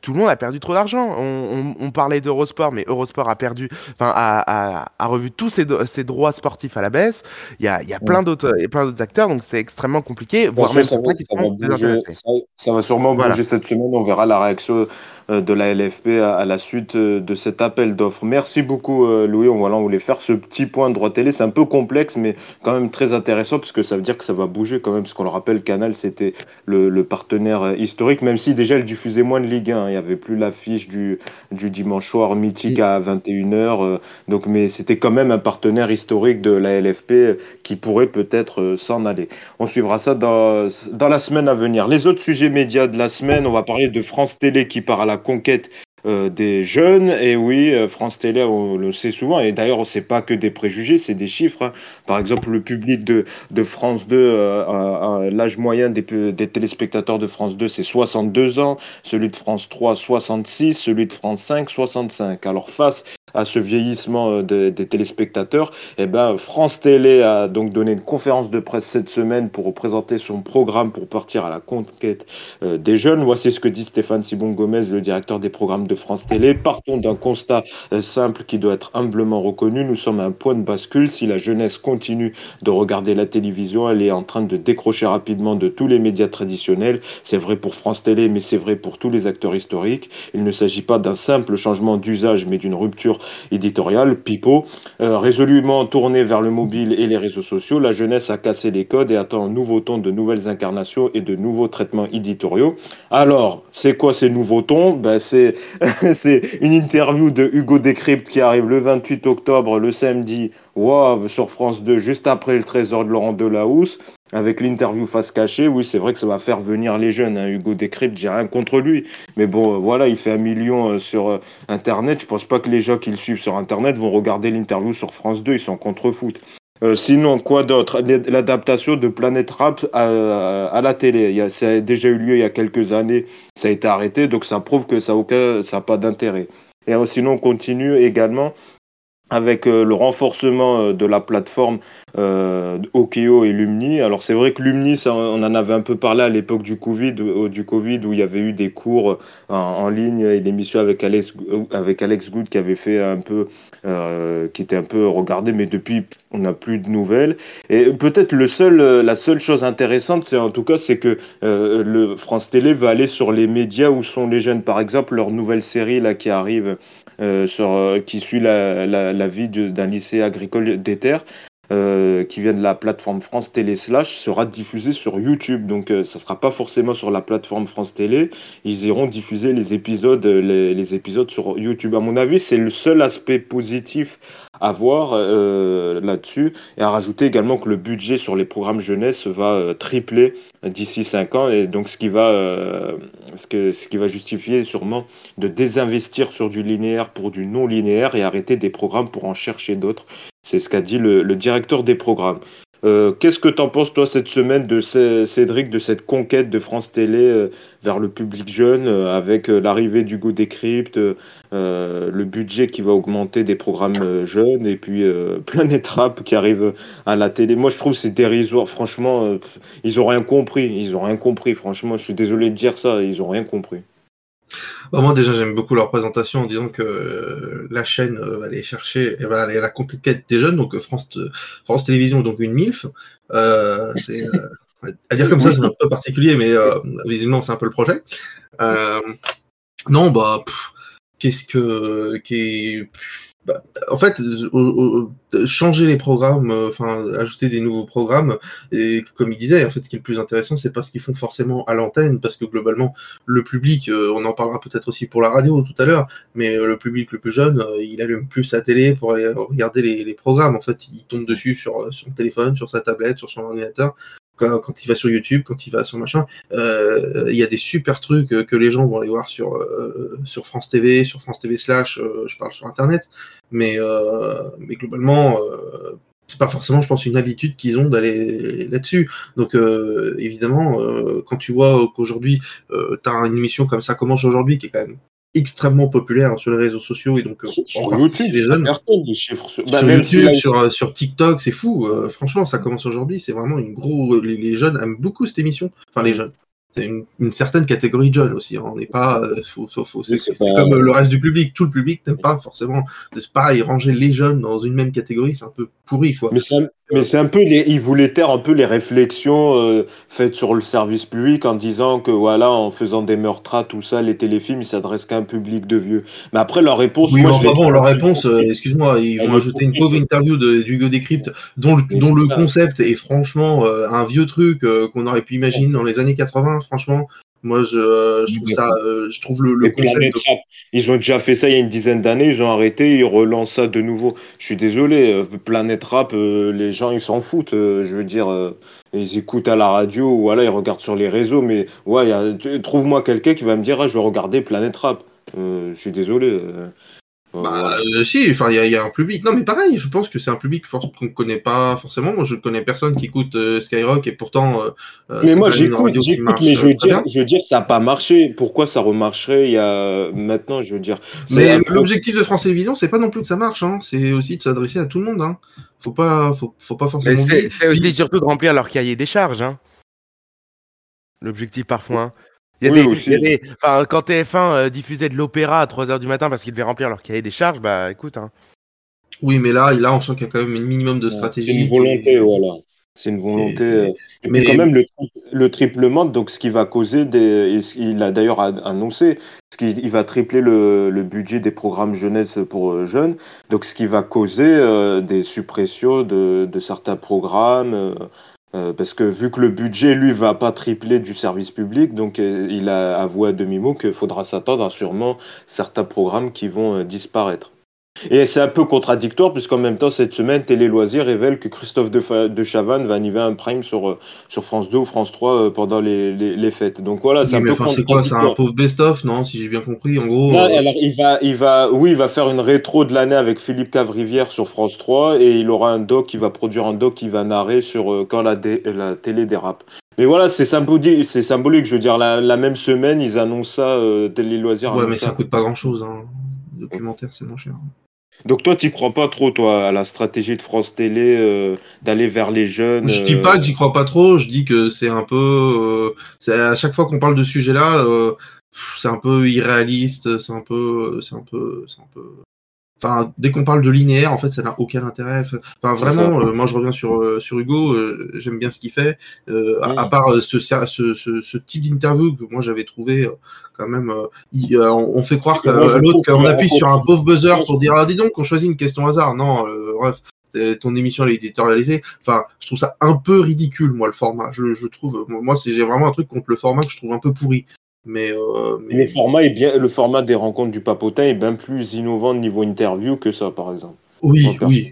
tout le monde a perdu trop d'argent. On parlait d'Eurosport, mais Eurosport a perdu, a revu tous ses droits sportifs à la baisse. Il y a plein d'autres acteurs, donc c'est extrêmement compliqué. Voire même ça va sûrement bouger cette semaine. On verra la réaction de la LFP à la suite de cet appel d'offres. Merci beaucoup Louis, on voulait faire ce petit point de droit télé, c'est un peu complexe mais quand même très intéressant parce que ça veut dire que ça va bouger quand même, parce qu'on le rappelle, Canal c'était le partenaire historique, même si déjà elle diffusait moins de Ligue 1, il n'y avait plus l'affiche du dimanche soir mythique à 21h, donc, mais c'était quand même un partenaire historique de la LFP qui pourrait peut-être s'en aller. On suivra ça dans la semaine à venir. Les autres sujets médias de la semaine, on va parler de France Télé qui part à la conquête des jeunes, et oui, France Télé, on le sait souvent, et d'ailleurs c'est pas que des préjugés, c'est des chiffres, hein. Par exemple le public de France 2, l'âge moyen des téléspectateurs de France 2 c'est 62 ans, celui de France 3 66, celui de France 5 65, alors face à ce vieillissement des téléspectateurs, France Télé a donc donné une conférence de presse cette semaine pour présenter son programme pour partir à la conquête des jeunes. Voici ce que dit Stéphane Sibon-Gomez, le directeur des programmes de France Télé. Partons d'un constat simple qui doit être humblement reconnu. Nous sommes à un point de bascule. Si la jeunesse continue de regarder la télévision, elle est en train de décrocher rapidement de tous les médias traditionnels. C'est vrai pour France Télé, mais c'est vrai pour tous les acteurs historiques. Il ne s'agit pas d'un simple changement d'usage, mais d'une rupture éditorial, pipeau, résolument tourné vers le mobile et les réseaux sociaux. La jeunesse a cassé les codes et attend un nouveau ton, de nouvelles incarnations et de nouveaux traitements éditoriaux. Alors, c'est quoi ces nouveaux tons ? C'est une interview de Hugo Décrypte qui arrive le 28 octobre, le samedi, sur France 2, juste après le Trésor de Laurent Delahousse, avec l'interview face cachée. Oui, c'est vrai que ça va faire venir les jeunes, hein. Hugo Décrypte, j'ai rien contre lui, mais il fait 1 million sur Internet. Je pense pas que les gens qui le suivent sur Internet vont regarder l'interview sur France 2, ils s'en contrefoutent. Sinon, quoi d'autre ? L'adaptation de Planète Rap à la télé. Ça a déjà eu lieu il y a quelques années, ça a été arrêté, donc ça prouve que ça n'a pas d'intérêt. Et sinon, on continue également avec le renforcement de la plateforme Okeo et Lumni. Alors c'est vrai que Lumni, ça, on en avait un peu parlé à l'époque du Covid où il y avait eu des cours en ligne et l'émission avec Alex Good qui avait fait un peu qui était un peu regardé, mais depuis on n'a plus de nouvelles. Et peut-être la seule chose intéressante, c'est que le France Télé va aller sur les médias où sont les jeunes. Par exemple, leur nouvelle série là qui arrive qui suit la vie d'un lycée agricole d'Éther, qui vient de la plateforme France Télé / sera diffusée sur YouTube. Donc ça sera pas forcément sur la plateforme France Télé, ils iront diffuser les épisodes sur YouTube. À mon avis, c'est le seul aspect positif à voir là-dessus, et à rajouter également que le budget sur les programmes jeunesse va tripler d'ici 5 ans, et donc ce qui va justifier sûrement de désinvestir sur du linéaire pour du non linéaire et arrêter des programmes pour en chercher d'autres. C'est ce qu'a dit le directeur des programmes. Qu'est-ce que t'en penses, toi, cette semaine, de Cédric, de cette conquête de France Télé vers le public jeune, avec l'arrivée d'Hugo Décrypte, le budget qui va augmenter des programmes jeunes, et puis Planète Rap qui arrive à la télé? Moi, je trouve que c'est dérisoire. Franchement, ils ont rien compris. Franchement, je suis désolé de dire ça. Ils ont rien compris. Bah moi déjà j'aime beaucoup leur présentation en disant que la chaîne va aller chercher et va aller à la conquête des jeunes, donc France Télévisions, donc une MILF, c'est, à dire comme ça c'est un peu particulier, mais visiblement c'est un peu le projet. En fait, changer les programmes, ajouter des nouveaux programmes, et comme il disait, en fait, ce qui est le plus intéressant, c'est pas ce qu'ils font forcément à l'antenne, parce que globalement, le public, on en parlera peut-être aussi pour la radio tout à l'heure, mais le public le plus jeune, il allume plus sa télé pour aller regarder les programmes. En fait, il tombe dessus sur son téléphone, sur sa tablette, sur son ordinateur. Quand il va sur YouTube, quand il va sur machin, il y a des super trucs que les gens vont aller voir sur France TV, sur France TV / je parle sur Internet, mais globalement, c'est pas forcément, je pense, une habitude qu'ils ont d'aller là-dessus. Donc évidemment, quand tu vois qu'aujourd'hui, t'as une émission comme Ça commence aujourd'hui, qui est quand même extrêmement populaire sur les réseaux sociaux et donc sur YouTube, les jeunes. Sur TikTok, c'est fou. Franchement, ça commence aujourd'hui. C'est vraiment une grosse. Les jeunes aiment beaucoup cette émission. Enfin, les jeunes. C'est une certaine catégorie de jeunes aussi. Hein. On n'est pas. C'est comme le reste du public. Tout le public n'aime pas forcément. C'est pareil. Ranger les jeunes dans une même catégorie, c'est un peu pourri, quoi. Mais c'est un peu, ils voulaient taire un peu les réflexions faites sur le service public en disant que voilà, en faisant des meurtras, tout ça, les téléfilms, ils s'adressent qu'à un public de vieux. Mais après, leur réponse... Oui, excuse-moi, ils vont ajouter une pauvre interview d'Hugo Décrypte dont le concept est franchement un vieux truc qu'on aurait pu imaginer dans les années 80, franchement. Moi, je trouve le concept... Ils ont déjà fait ça il y a une dizaine d'années, ils ont arrêté, ils relancent ça de nouveau. Je suis désolé, Planète Rap, les gens, ils s'en foutent. Je veux dire, ils écoutent à la radio, ou voilà, ils regardent sur les réseaux, mais ouais, trouve-moi quelqu'un qui va me dire « Ah, je vais regarder Planète Rap ». Je suis désolé. Il y a un public. Non, mais pareil, je pense que c'est un public qu'on connaît pas forcément. Moi, je connais personne qui écoute Skyrock et pourtant. Mais moi, j'écoute, mais je veux dire, ça a pas marché. Pourquoi ça remarcherait il y a maintenant, je veux dire. Mais l'objectif de France Télévisions, c'est pas non plus que ça marche. Hein. C'est aussi de s'adresser à tout le monde. Hein. Faut pas forcément. Mais c'est aussi surtout de remplir leur cahier des charges. Hein. L'objectif parfois. Hein. Quand TF1 diffusait de l'opéra à 3h du matin parce qu'ils devaient remplir leur cahier des charges, bah écoute. Hein. Oui, mais là, on sent qu'il y a quand même un minimum de stratégie. C'est une volonté, voilà. C'est une volonté. Mais quand même, le triplement, donc ce qui va causer des. Il a d'ailleurs annoncé, il va tripler le budget des programmes jeunesse pour jeunes, donc ce qui va causer des suppressions de certains programmes. Parce que vu que le budget, lui, va pas tripler du service public, donc il a avoué à demi-mot qu'il faudra s'attendre à sûrement certains programmes qui vont disparaître. Et c'est un peu contradictoire, puisqu'en même temps, cette semaine, Télé Loisirs révèle que Christophe de Chavannes va animer un prime sur France 2 ou France 3 pendant les fêtes. Donc voilà, c'est un peu contradictoire. C'est un pauvre best-of, non, si j'ai bien compris, en gros. Non, alors, il va faire une rétro de l'année avec Philippe Cavrivière sur France 3 et il aura il va produire un doc qui va narrer sur quand la télé dérape. Mais voilà, c'est symbolique, je veux dire, la même semaine, ils annoncent ça, Télé Loisirs. Ouais, mais ça coûte pas grand-chose, hein. Le documentaire, c'est moins cher. Donc toi, t'y crois pas trop, toi, à la stratégie de France Télé d'aller vers les jeunes. Je dis pas que j'y crois pas trop. Je dis que c'est un peu. À chaque fois qu'on parle de ce sujet-là, c'est un peu irréaliste. C'est un peu. Enfin, dès qu'on parle de linéaire, en fait, ça n'a aucun intérêt. Enfin, vraiment, moi, je reviens sur Hugo. J'aime bien ce qu'il fait. À part ce type d'interview que moi j'avais trouvé quand même, on fait croire à l'autre qu'on appuie sur un pauvre buzzer pour dire ah dis donc, on choisit une question hasard. Non, bref. Ton émission elle est éditorialisée. Enfin, je trouve ça un peu ridicule, moi, le format. Je trouve. Moi, j'ai vraiment un truc contre le format que je trouve un peu pourri. Mais le format des rencontres du Papotin est bien plus innovant au niveau interview que ça, par exemple. Oui,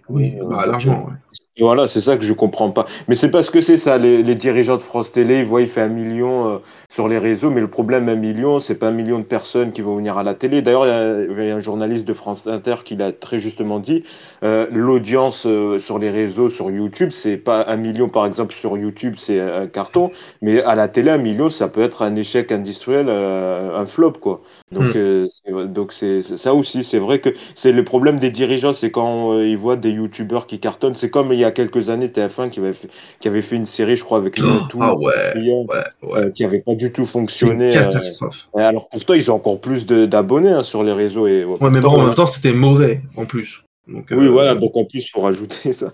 largement. Ouais. Et voilà, c'est ça que je comprends pas. Mais c'est parce que c'est ça, les dirigeants de France Télé, ils voient, il fait 1 million sur les réseaux, mais le problème, 1 million, c'est pas 1 million de personnes qui vont venir à la télé. D'ailleurs, il y a un journaliste de France Inter qui l'a très justement dit, l'audience sur les réseaux, sur YouTube, c'est pas 1 million, par exemple, sur YouTube, c'est un carton, mais à la télé, 1 million, ça peut être un échec industriel, un flop, quoi. Donc, c'est ça aussi, c'est vrai que c'est le problème des dirigeants, c'est quand ils voient des YouTubeurs qui cartonnent, c'est comme il y a quelques années, TF1 qui avait fait une série, je crois, avec qui n'avait pas du tout fonctionné. C'est une catastrophe. Alors pourtant, ils ont encore plus d'abonnés hein, sur les réseaux. En même temps, c'était mauvais, en plus. Donc, donc en plus, il faut rajouter ça.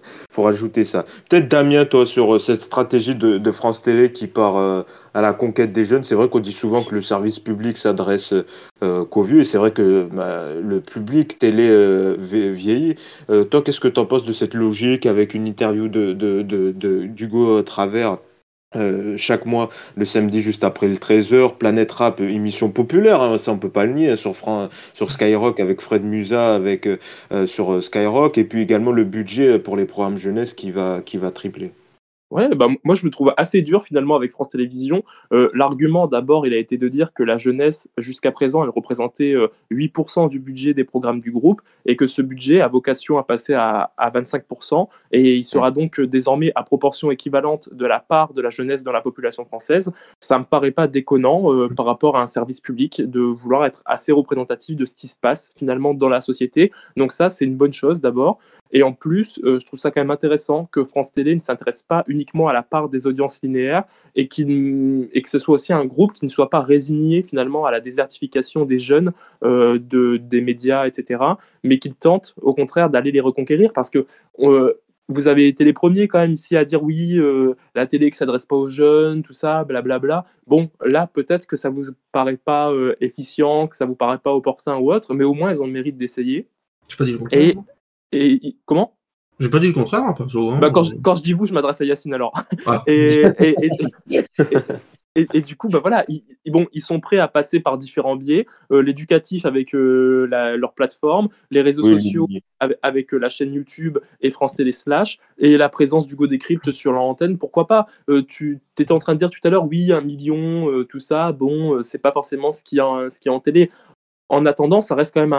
Peut-être, Damien, toi, sur cette stratégie de France Télé qui part à la conquête des jeunes, c'est vrai qu'on dit souvent que le service public s'adresse qu'aux vieux, et c'est vrai que le public télé vieillit. Toi, qu'est-ce que tu en penses de cette logique avec une interview d'Hugo Travers chaque mois, le samedi juste après le 13h, Planète Rap, émission populaire, hein, ça on peut pas le nier, sur Skyrock avec Fred Musa, sur Skyrock, et puis également le budget pour les programmes jeunesse qui va tripler. Ouais, bah, moi je le trouve assez dur finalement avec France Télévisions. L'argument d'abord, il a été de dire que la jeunesse jusqu'à présent, elle représentait 8% du budget des programmes du groupe et que ce budget a vocation à passer à 25% et il sera donc désormais à proportion équivalente de la part de la jeunesse dans la population française. Ça me paraît pas déconnant par rapport à un service public de vouloir être assez représentatif de ce qui se passe finalement dans la société. Donc ça, c'est une bonne chose d'abord. Et en plus, je trouve ça quand même intéressant que France Télé ne s'intéresse pas uniquement à la part des audiences linéaires et que ce soit aussi un groupe qui ne soit pas résigné finalement à la désertification des jeunes, des médias, etc., mais qu'il tente au contraire d'aller les reconquérir parce que... Vous avez été les premiers quand même ici à dire oui, la télé qui ne s'adresse pas aux jeunes, tout ça, blablabla. Bon, là, peut-être que ça ne vous paraît pas efficient, que ça ne vous paraît pas opportun ou autre, mais au moins, ils ont le mérite d'essayer. Je n'ai pas dit le contraire. Et comment ? Je n'ai pas dit le contraire, hein, perso, hein, bah, quand je dis vous, je m'adresse à Yacine alors. Ah. Et du coup, bah voilà, ils sont prêts à passer par différents biais, l'éducatif avec leur plateforme, les réseaux sociaux avec la chaîne YouTube et France Télé / et la présence d'Hugo Décrypte sur leur antenne, pourquoi pas. Tu étais en train de dire tout à l'heure, oui, 1 million, tout ça, bon, c'est pas forcément ce qu'il y a en télé. En attendant, ça reste quand même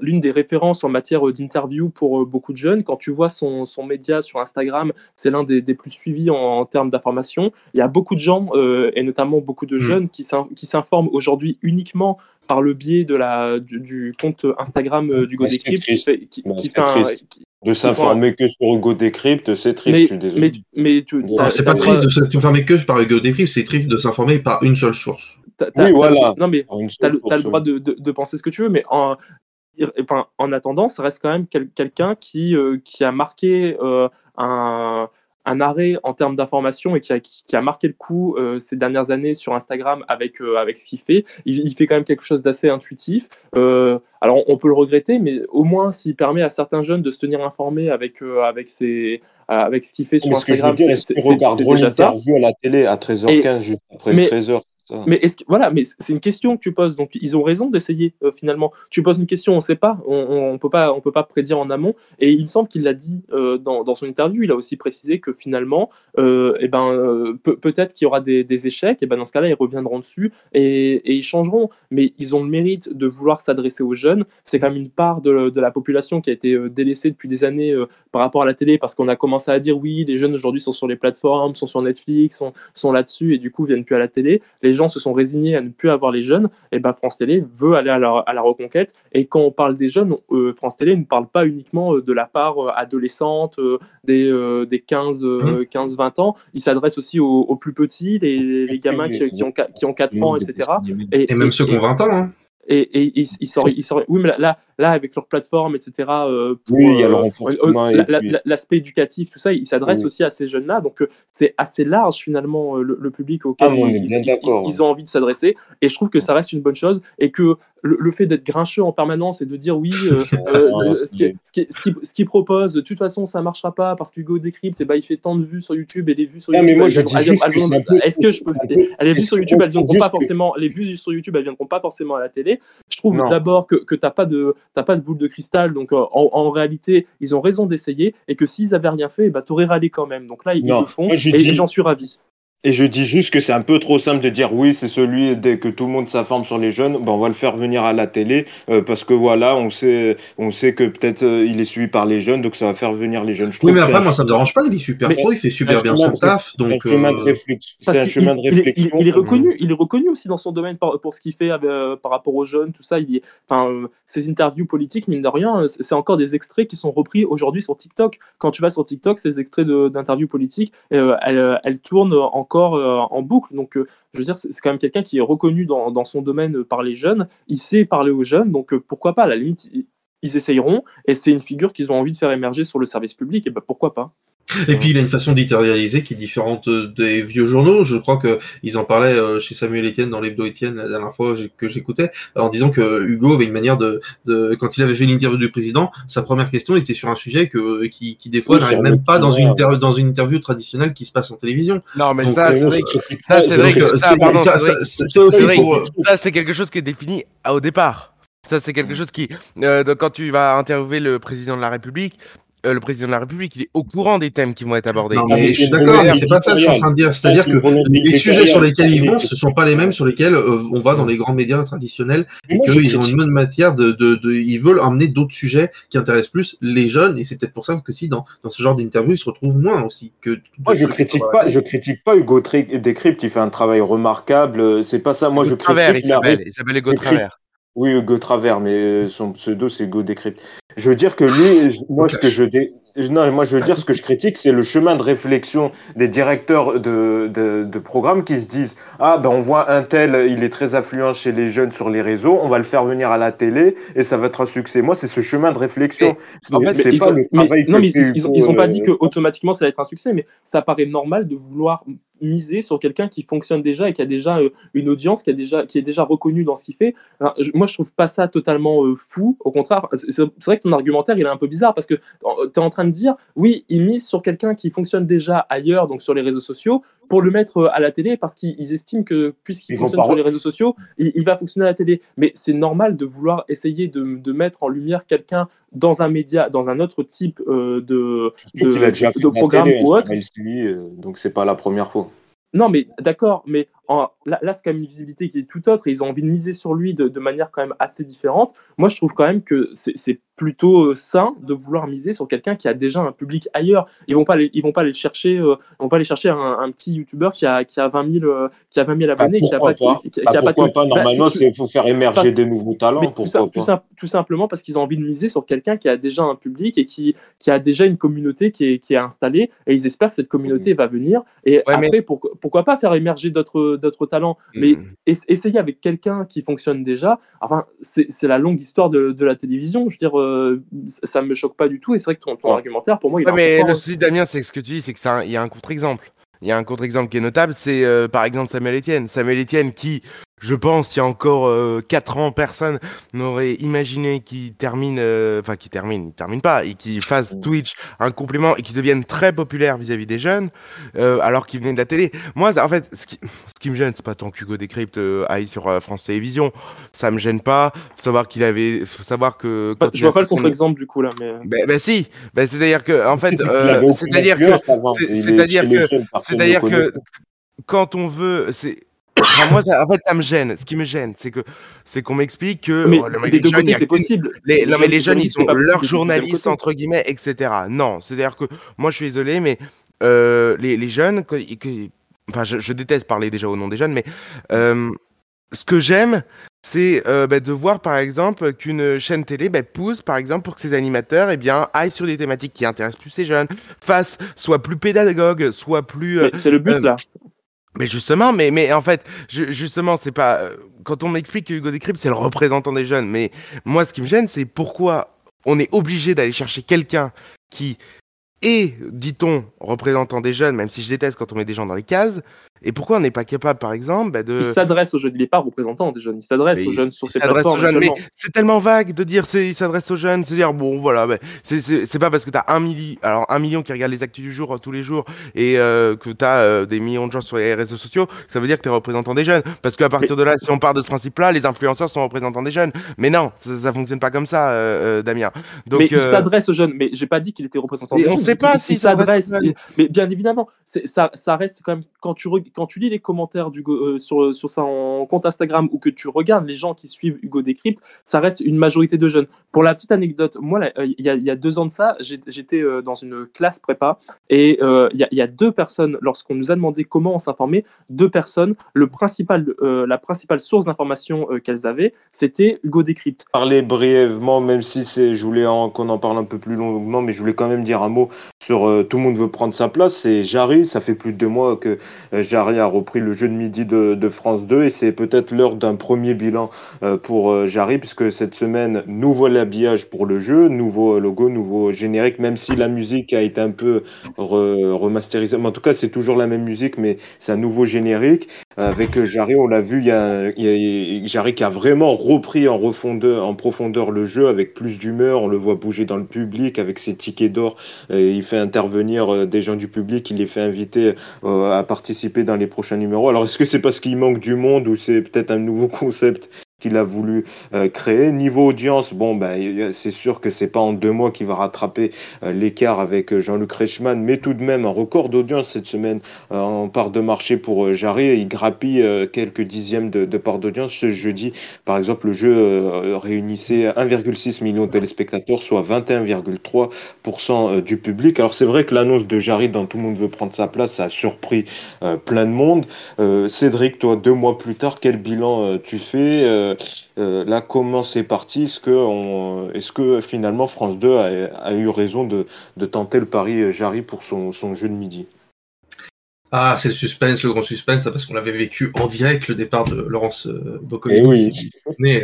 l'une des références en matière d'interview pour beaucoup de jeunes. Quand tu vois son média sur Instagram, c'est l'un des plus suivis en termes d'information. Il y a beaucoup de gens, et notamment beaucoup de jeunes, qui s'informent aujourd'hui uniquement par le biais du compte Instagram d'Hugo Décrypte. De s'informer que sur Hugo Décrypte, c'est triste, je suis désolé. C'est pas triste de s'informer que par Hugo Décrypte, c'est triste de s'informer par une seule source. T'as le droit de penser ce que tu veux, mais en attendant, ça reste quand même quelqu'un qui a marqué un arrêt en termes d'information et qui a marqué le coup ces dernières années sur Instagram avec ce qu'il fait. Il fait quand même quelque chose d'assez intuitif. Alors, on peut le regretter, mais au moins, s'il permet à certains jeunes de se tenir informés avec ce qu'il fait sur Instagram, est-ce qu'on regarde l'interview à la télé à 13h15 juste après 13h. Mais c'est une question que tu poses, donc ils ont raison d'essayer finalement. Tu poses une question, on ne sait pas, on peut pas prédire en amont. Et il me semble qu'il l'a dit dans son interview, il a aussi précisé que finalement, peut-être qu'il y aura des échecs. Et ben dans ce cas-là, ils reviendront dessus et ils changeront. Mais ils ont le mérite de vouloir s'adresser aux jeunes. C'est quand même une part de la population qui a été délaissée depuis des années par rapport à la télé, parce qu'on a commencé à dire oui, les jeunes aujourd'hui sont sur les plateformes, sont sur Netflix, sont là-dessus et du coup viennent plus à la télé. Les gens se sont résignés à ne plus avoir les jeunes, et ben France Télé veut aller à la reconquête. Et quand on parle des jeunes, France Télé ne parle pas uniquement de la part adolescente, des 15-20 ans. Il s'adresse aussi aux plus petits, les gamins qui ont 4 ans, etc. Et même ceux qui ont 20 ans. Hein. Et ils oui, mais là avec leur plateforme, etc. Il y a le renforcement l'aspect éducatif, tout ça, ils s'adressent aussi à ces jeunes-là. Donc c'est assez large finalement le public auquel ils ont envie de s'adresser. Et je trouve que ça reste une bonne chose et que le fait d'être grincheux en permanence et de dire oui, ce qu'il propose, de toute façon ça marchera pas parce qu'Hugo Décrypte, il fait tant de vues sur YouTube et les vues sur YouTube. Est-ce que je peux les vues sur YouTube, elles viendront pas forcément. Les vues sur YouTube, elles viendront pas forcément à la télé. Je trouve d'abord que t'as pas de boule de cristal, donc en réalité ils ont raison d'essayer et que s'ils avaient rien fait, t'aurais râlé quand même. Donc là ils le font et j'en suis ravi. Et je dis juste que c'est un peu trop simple de dire oui, c'est celui dès que tout le monde s'informe sur les jeunes, on va le faire venir à la télé parce que voilà, on sait que peut-être il est suivi par les jeunes, donc ça va faire venir les jeunes. Oui, mais après, moi ça me dérange pas, il est super pro, il fait super bien son taf. Donc c'est un chemin de réflexion. C'est un chemin de réflexion. Il est reconnu aussi dans son domaine pour ce qu'il fait par rapport aux jeunes, tout ça. Ses interviews politiques, mine de rien, c'est encore des extraits qui sont repris aujourd'hui sur TikTok. Quand tu vas sur TikTok, ces extraits d'interviews politiques, elles tournent en boucle, donc je veux dire c'est quand même quelqu'un qui est reconnu dans son domaine par les jeunes, il sait parler aux jeunes, donc pourquoi pas, à la limite ils essayeront et c'est une figure qu'ils ont envie de faire émerger sur le service public, et pourquoi pas. Et puis il a une façon d'éditorialiser qui est différente des vieux journaux. Je crois que ils en parlaient chez Samuel Etienne dans l'hebdo Etienne la dernière fois que j'écoutais, en disant que Hugo avait une manière de quand il avait fait l'interview du président, sa première question était sur un sujet qui des fois n'arrive même pas dans une interview traditionnelle qui se passe en télévision. Non mais donc, ça c'est quelque chose qui est défini au départ. Ça c'est quelque chose qui quand tu vas interviewer le président de la République, le président de la République, il est au courant des thèmes qui vont être abordés. Non, mais je suis d'accord, mais c'est pas ça que je suis en train de dire. C'est-à-dire que les sujets sur lesquels ils vont, ce sont pas les mêmes sur lesquels on va dans les grands médias traditionnels. Et qu'eux, ils ont une bonne matière de, ils veulent emmener d'autres sujets qui intéressent plus les jeunes. Et c'est peut-être pour ça que si dans ce genre d'interview, ils se retrouvent moins aussi que. Moi, je critique pas Hugo Décrypte. Il fait un travail remarquable. C'est pas ça. Moi, je critique. Il s'appelle Hugo Travers. Oui, Hugo Travers, mais son pseudo, c'est Hugo Décrypte. Je veux dire que lui, ce que je critique, c'est le chemin de réflexion des directeurs de programmes qui se disent « Ah, ben on voit un tel, il est très affluent chez les jeunes sur les réseaux, on va le faire venir à la télé et ça va être un succès. » Moi, c'est ce chemin de réflexion. Ils n'ont pas dit qu'automatiquement, ça va être un succès, mais ça paraît normal de vouloir miser sur quelqu'un qui fonctionne déjà et qui a déjà une audience, qui est déjà reconnue dans ce qu'il fait. Alors, moi, je trouve pas ça totalement fou. Au contraire, c'est vrai que ton argumentaire, il est un peu bizarre parce que tu es en train de dire, oui, ils misent sur quelqu'un qui fonctionne déjà ailleurs, donc sur les réseaux sociaux, pour le mettre à la télé parce qu'ils estiment que puisqu'il fonctionne sur les réseaux sociaux, il va fonctionner à la télé. Mais c'est normal de vouloir essayer de mettre en lumière quelqu'un dans un média, dans un autre type de programme ou autre. Donc, c'est pas la première fois. Non, mais d'accord, mais là, c'est quand même une visibilité qui est tout autre et ils ont envie de miser sur lui de manière quand même assez différente. Moi, je trouve quand même que c'est plutôt sain de vouloir miser sur quelqu'un qui a déjà un public ailleurs. Ils vont pas aller chercher un petit youtubeur qui a 20 000 abonnés. Normalement, il faut faire émerger des nouveaux talents. Tout simplement parce qu'ils ont envie de miser sur quelqu'un qui a déjà un public et qui a déjà une communauté qui est installée et ils espèrent que cette communauté va venir. Et après, pourquoi pas faire émerger d'autres talents, mais essayer avec quelqu'un qui fonctionne déjà. Enfin, c'est la longue histoire de la télévision. Je veux dire, ça me choque pas du tout. Et c'est vrai que ton argumentaire, pour moi, il est important. Mais le souci, Damien, c'est que ce que tu dis, c'est que il y a un contre-exemple. Il y a un contre-exemple qui est notable, c'est par exemple Samuel Etienne. Samuel Etienne qui, je pense, il y a encore 4 ans, personne n'aurait imaginé qu'il termine, il termine pas, et qu'il fasse Twitch un complément et qu'il devienne très populaire vis-à-vis des jeunes, alors qu'il venait de la télé. Moi, en fait, ce qui me gêne, c'est pas tant qu'Hugo Décrypte aille sur France Télévisions, ça me gêne pas. Faut savoir que. Je vois pas le contre-exemple du coup là, mais. Ben si, c'est-à-dire que, en fait, c'est-à-dire que quand on veut, c'est. Enfin, moi, ça, en fait, ça me gêne. Ce qui me gêne, c'est qu'on m'explique que les jeunes, ils ont leurs journalistes, entre guillemets, etc. Non, c'est-à-dire que moi, je suis désolé, mais les jeunes... je déteste parler déjà au nom des jeunes, mais ce que j'aime, c'est de voir, par exemple, qu'une chaîne télé pousse, par exemple, pour que ses animateurs aillent sur des thématiques qui intéressent plus ces jeunes, soient plus pédagogues, soient plus... c'est le but, là. Mais justement, mais en fait, justement, c'est pas... Quand on m'explique que Hugo Décrypte, c'est le représentant des jeunes, mais moi, ce qui me gêne, c'est pourquoi on est obligé d'aller chercher quelqu'un qui est, dit-on, représentant des jeunes, même si je déteste quand on met des gens dans les cases, et pourquoi on n'est pas capable, par exemple, de... Il s'adresse aux jeunes, il n'est pas représentant des jeunes, il s'adresse aux jeunes sur ces plateformes. Mais c'est tellement vague de dire il s'adresse aux jeunes, c'est-à-dire, bon, voilà, c'est pas parce que t'as 1 million qui regarde les actus du jour tous les jours et que t'as des millions de gens sur les réseaux sociaux, ça veut dire que t'es représentant des jeunes. Parce qu'à partir de là, si on part de ce principe-là, les influenceurs sont représentants des jeunes. Mais non, ça fonctionne pas comme ça, Damien. Donc, mais il s'adresse aux jeunes, mais j'ai pas dit qu'il était représentant des jeunes. On sait pas s'il s'adresse. Mais bien évidemment, ça reste quand même, quand tu lis les commentaires sur son compte Instagram ou que tu regardes les gens qui suivent Hugo Décrypte, ça reste une majorité de jeunes. Pour la petite anecdote, moi, il y a 2 ans de ça, j'étais dans une classe prépa et il y a 2 personnes, lorsqu'on nous a demandé comment on s'informait, 2 personnes, la principale source d'information qu'elles avaient, c'était Hugo Décrypte. Parler brièvement, même si je voulais qu'on en parle un peu plus longuement, mais je voulais quand même dire un mot sur Tout le monde veut prendre sa place. C'est Jarry, ça fait plus de 2 mois que Jarry a repris le jeu de midi de France 2 et c'est peut-être l'heure d'un premier bilan pour Jarry, puisque cette semaine, nouveau habillage pour le jeu, nouveau logo, nouveau générique, même si la musique a été un peu remasterisée. Mais en tout cas, c'est toujours la même musique, mais c'est un nouveau générique. Avec Jarry, on l'a vu, il y a Jarry qui a vraiment repris en profondeur le jeu avec plus d'humeur. On le voit bouger dans le public avec ses tickets d'or. Il fait intervenir des gens du public, il les fait inviter à participer dans les prochains numéros. Alors, est-ce que c'est parce qu'il manque du monde ou c'est peut-être un nouveau concept qu'il a voulu créer. Niveau audience, c'est sûr que c'est pas en 2 mois qu'il va rattraper l'écart avec Jean-Luc Reichmann, mais tout de même un record d'audience cette semaine en part de marché pour Jarry. Il grappille quelques dixièmes de part d'audience. Ce jeudi, par exemple, le jeu réunissait 1,6 million de téléspectateurs, soit 21,3% du public. Alors c'est vrai que l'annonce de Jarry dans Tout le monde veut prendre sa place, ça a surpris plein de monde. Cédric, toi, 2 mois plus tard, quel bilan tu fais là, comment c'est parti? Est-ce que finalement France 2 a eu raison de tenter le pari Jarry pour son jeu de midi? Ah, c'est le suspense, le grand suspense, parce qu'on avait vécu en direct le départ de Laurence Boccolini. Oui.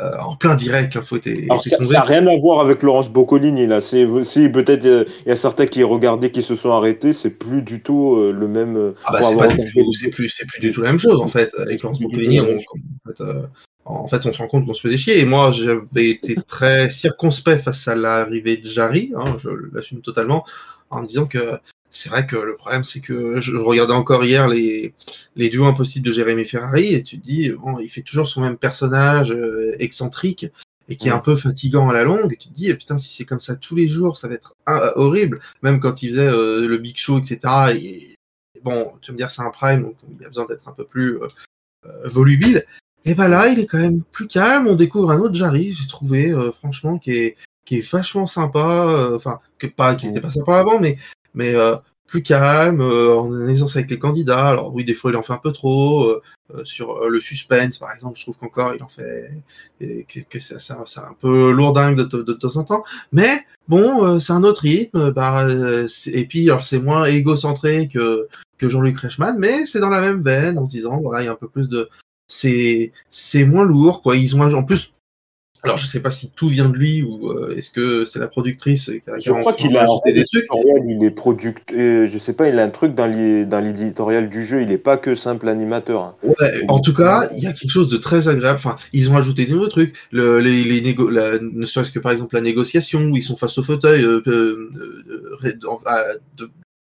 En plein direct, l'info était. Alors, ça n'a rien à voir avec Laurence Boccolini, là. C'est peut-être, il y a certains qui regardaient, qui se sont arrêtés, c'est plus du tout le même. Ah, bah, c'est plus du tout la même chose, en fait. Avec Laurence Boccolini, en fait, on se rend compte qu'on se faisait chier. Et moi, j'avais été très circonspect face à l'arrivée de Jarry, je l'assume totalement, en me disant que c'est vrai que le problème, c'est que je regardais encore hier les duos impossibles de Jérémy Ferrari, et tu te dis, bon, il fait toujours son même personnage excentrique et qui est un peu fatigant à la longue. Et tu te dis, putain, si c'est comme ça tous les jours, ça va être horrible. Même quand il faisait le Big Show, etc. Bon, tu vas me dire, c'est un prime, donc il a besoin d'être un peu plus volubile. Et ben là, il est quand même plus calme. On découvre un autre Jarry, j'ai trouvé, franchement, qui est vachement sympa. Enfin, qu'il n'était pas sympa avant, mais plus calme, en aisance avec les candidats. Alors oui, des fois il en fait un peu trop sur le suspense, par exemple. Je trouve qu'encore il en fait que ça un peu lourdingue de temps en temps, mais bon, c'est un autre rythme, et puis alors c'est moins égocentré que Jean-Luc Reichmann, mais c'est dans la même veine, en se disant voilà, il y a un peu plus de c'est moins lourd, quoi. Ils ont en plus. Alors, je sais pas si tout vient de lui ou est-ce que c'est la productrice qui a ajouté des trucs. Il est je sais pas, il a un truc dans l'éditorial du jeu. Il est pas que simple animateur. Hein. Ouais, en tout cas, il y a quelque chose de très agréable. Enfin, ils ont ajouté des nouveaux trucs. Ne serait-ce que par exemple la négociation où ils sont face au fauteuil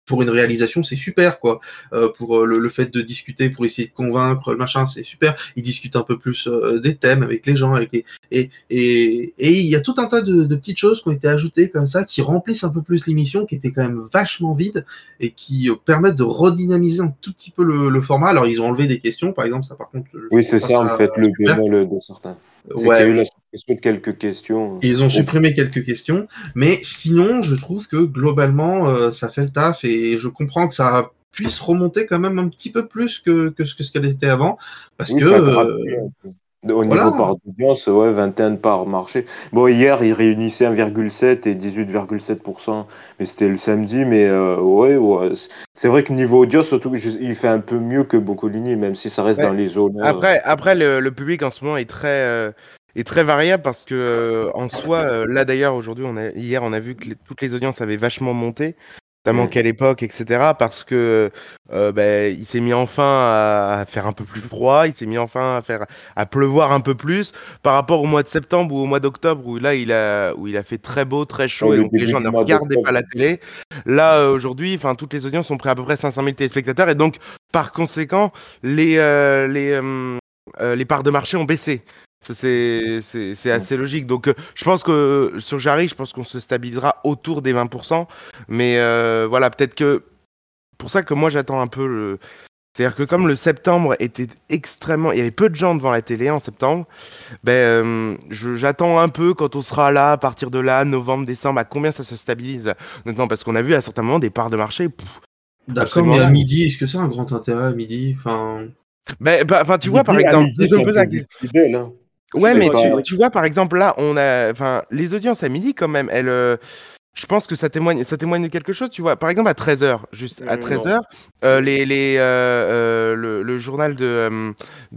pour une réalisation, c'est super, quoi. Pour le fait de discuter, pour essayer de convaincre, le machin, c'est super. Ils discutent un peu plus des thèmes avec les gens, et il y a tout un tas de petites choses qui ont été ajoutées comme ça, qui remplissent un peu plus l'émission, qui était quand même vachement vide, et qui permettent de redynamiser un tout petit peu le format. Alors ils ont enlevé des questions, par exemple, ça par contre. Oui, c'est ça, en fait, le bilan de certains. C'est ouais. Qu'il y a eu la suppression de quelques questions. Ils ont supprimé quelques questions, mais sinon, je trouve que globalement, ça fait le taf, et je comprends que ça puisse remonter quand même un petit peu plus que ce qu'elle était avant, parce que. Ça au niveau part d'audience, 21 de part marché. Bon, hier, ils réunissaient 1,7 et 18,7%, mais c'était le samedi, mais c'est vrai que niveau audience, surtout, il fait un peu mieux que Boccolini, même si ça reste dans les zones. Après le public en ce moment est très variable, parce que en soi, là d'ailleurs, aujourd'hui, hier, on a vu que toutes les audiences avaient vachement monté. Notamment quelle époque, etc. Parce que il s'est mis enfin à faire un peu plus froid, il s'est mis enfin à pleuvoir un peu plus par rapport au mois de septembre ou au mois d'octobre où là il a fait très beau, très chaud, et donc les gens ne regardaient pas la télé. Là aujourd'hui, enfin toutes les audiences ont pris à peu près 500 000 téléspectateurs, et donc par conséquent les parts de marché ont baissé. C'est assez logique. Donc, je pense que sur Jarry, je pense qu'on se stabilisera autour des 20%. Mais voilà, peut-être que. Pour ça que moi, j'attends un peu. C'est-à-dire que comme le septembre était extrêmement. Il y avait peu de gens devant la télé en septembre. J'attends un peu quand on sera là, à partir de là, novembre, décembre, à combien ça se stabilise. Maintenant, parce qu'on a vu à certains moments des parts de marché. D'accord, mais à midi, est-ce que ça a un grand intérêt à midi? Enfin. Tu vois, par exemple. Ouais, mais tu vois, par exemple, là, on a, les audiences à midi, quand même, elles, je pense que ça témoigne de quelque chose, tu vois. Par exemple, à 13h, à 13h, le journal de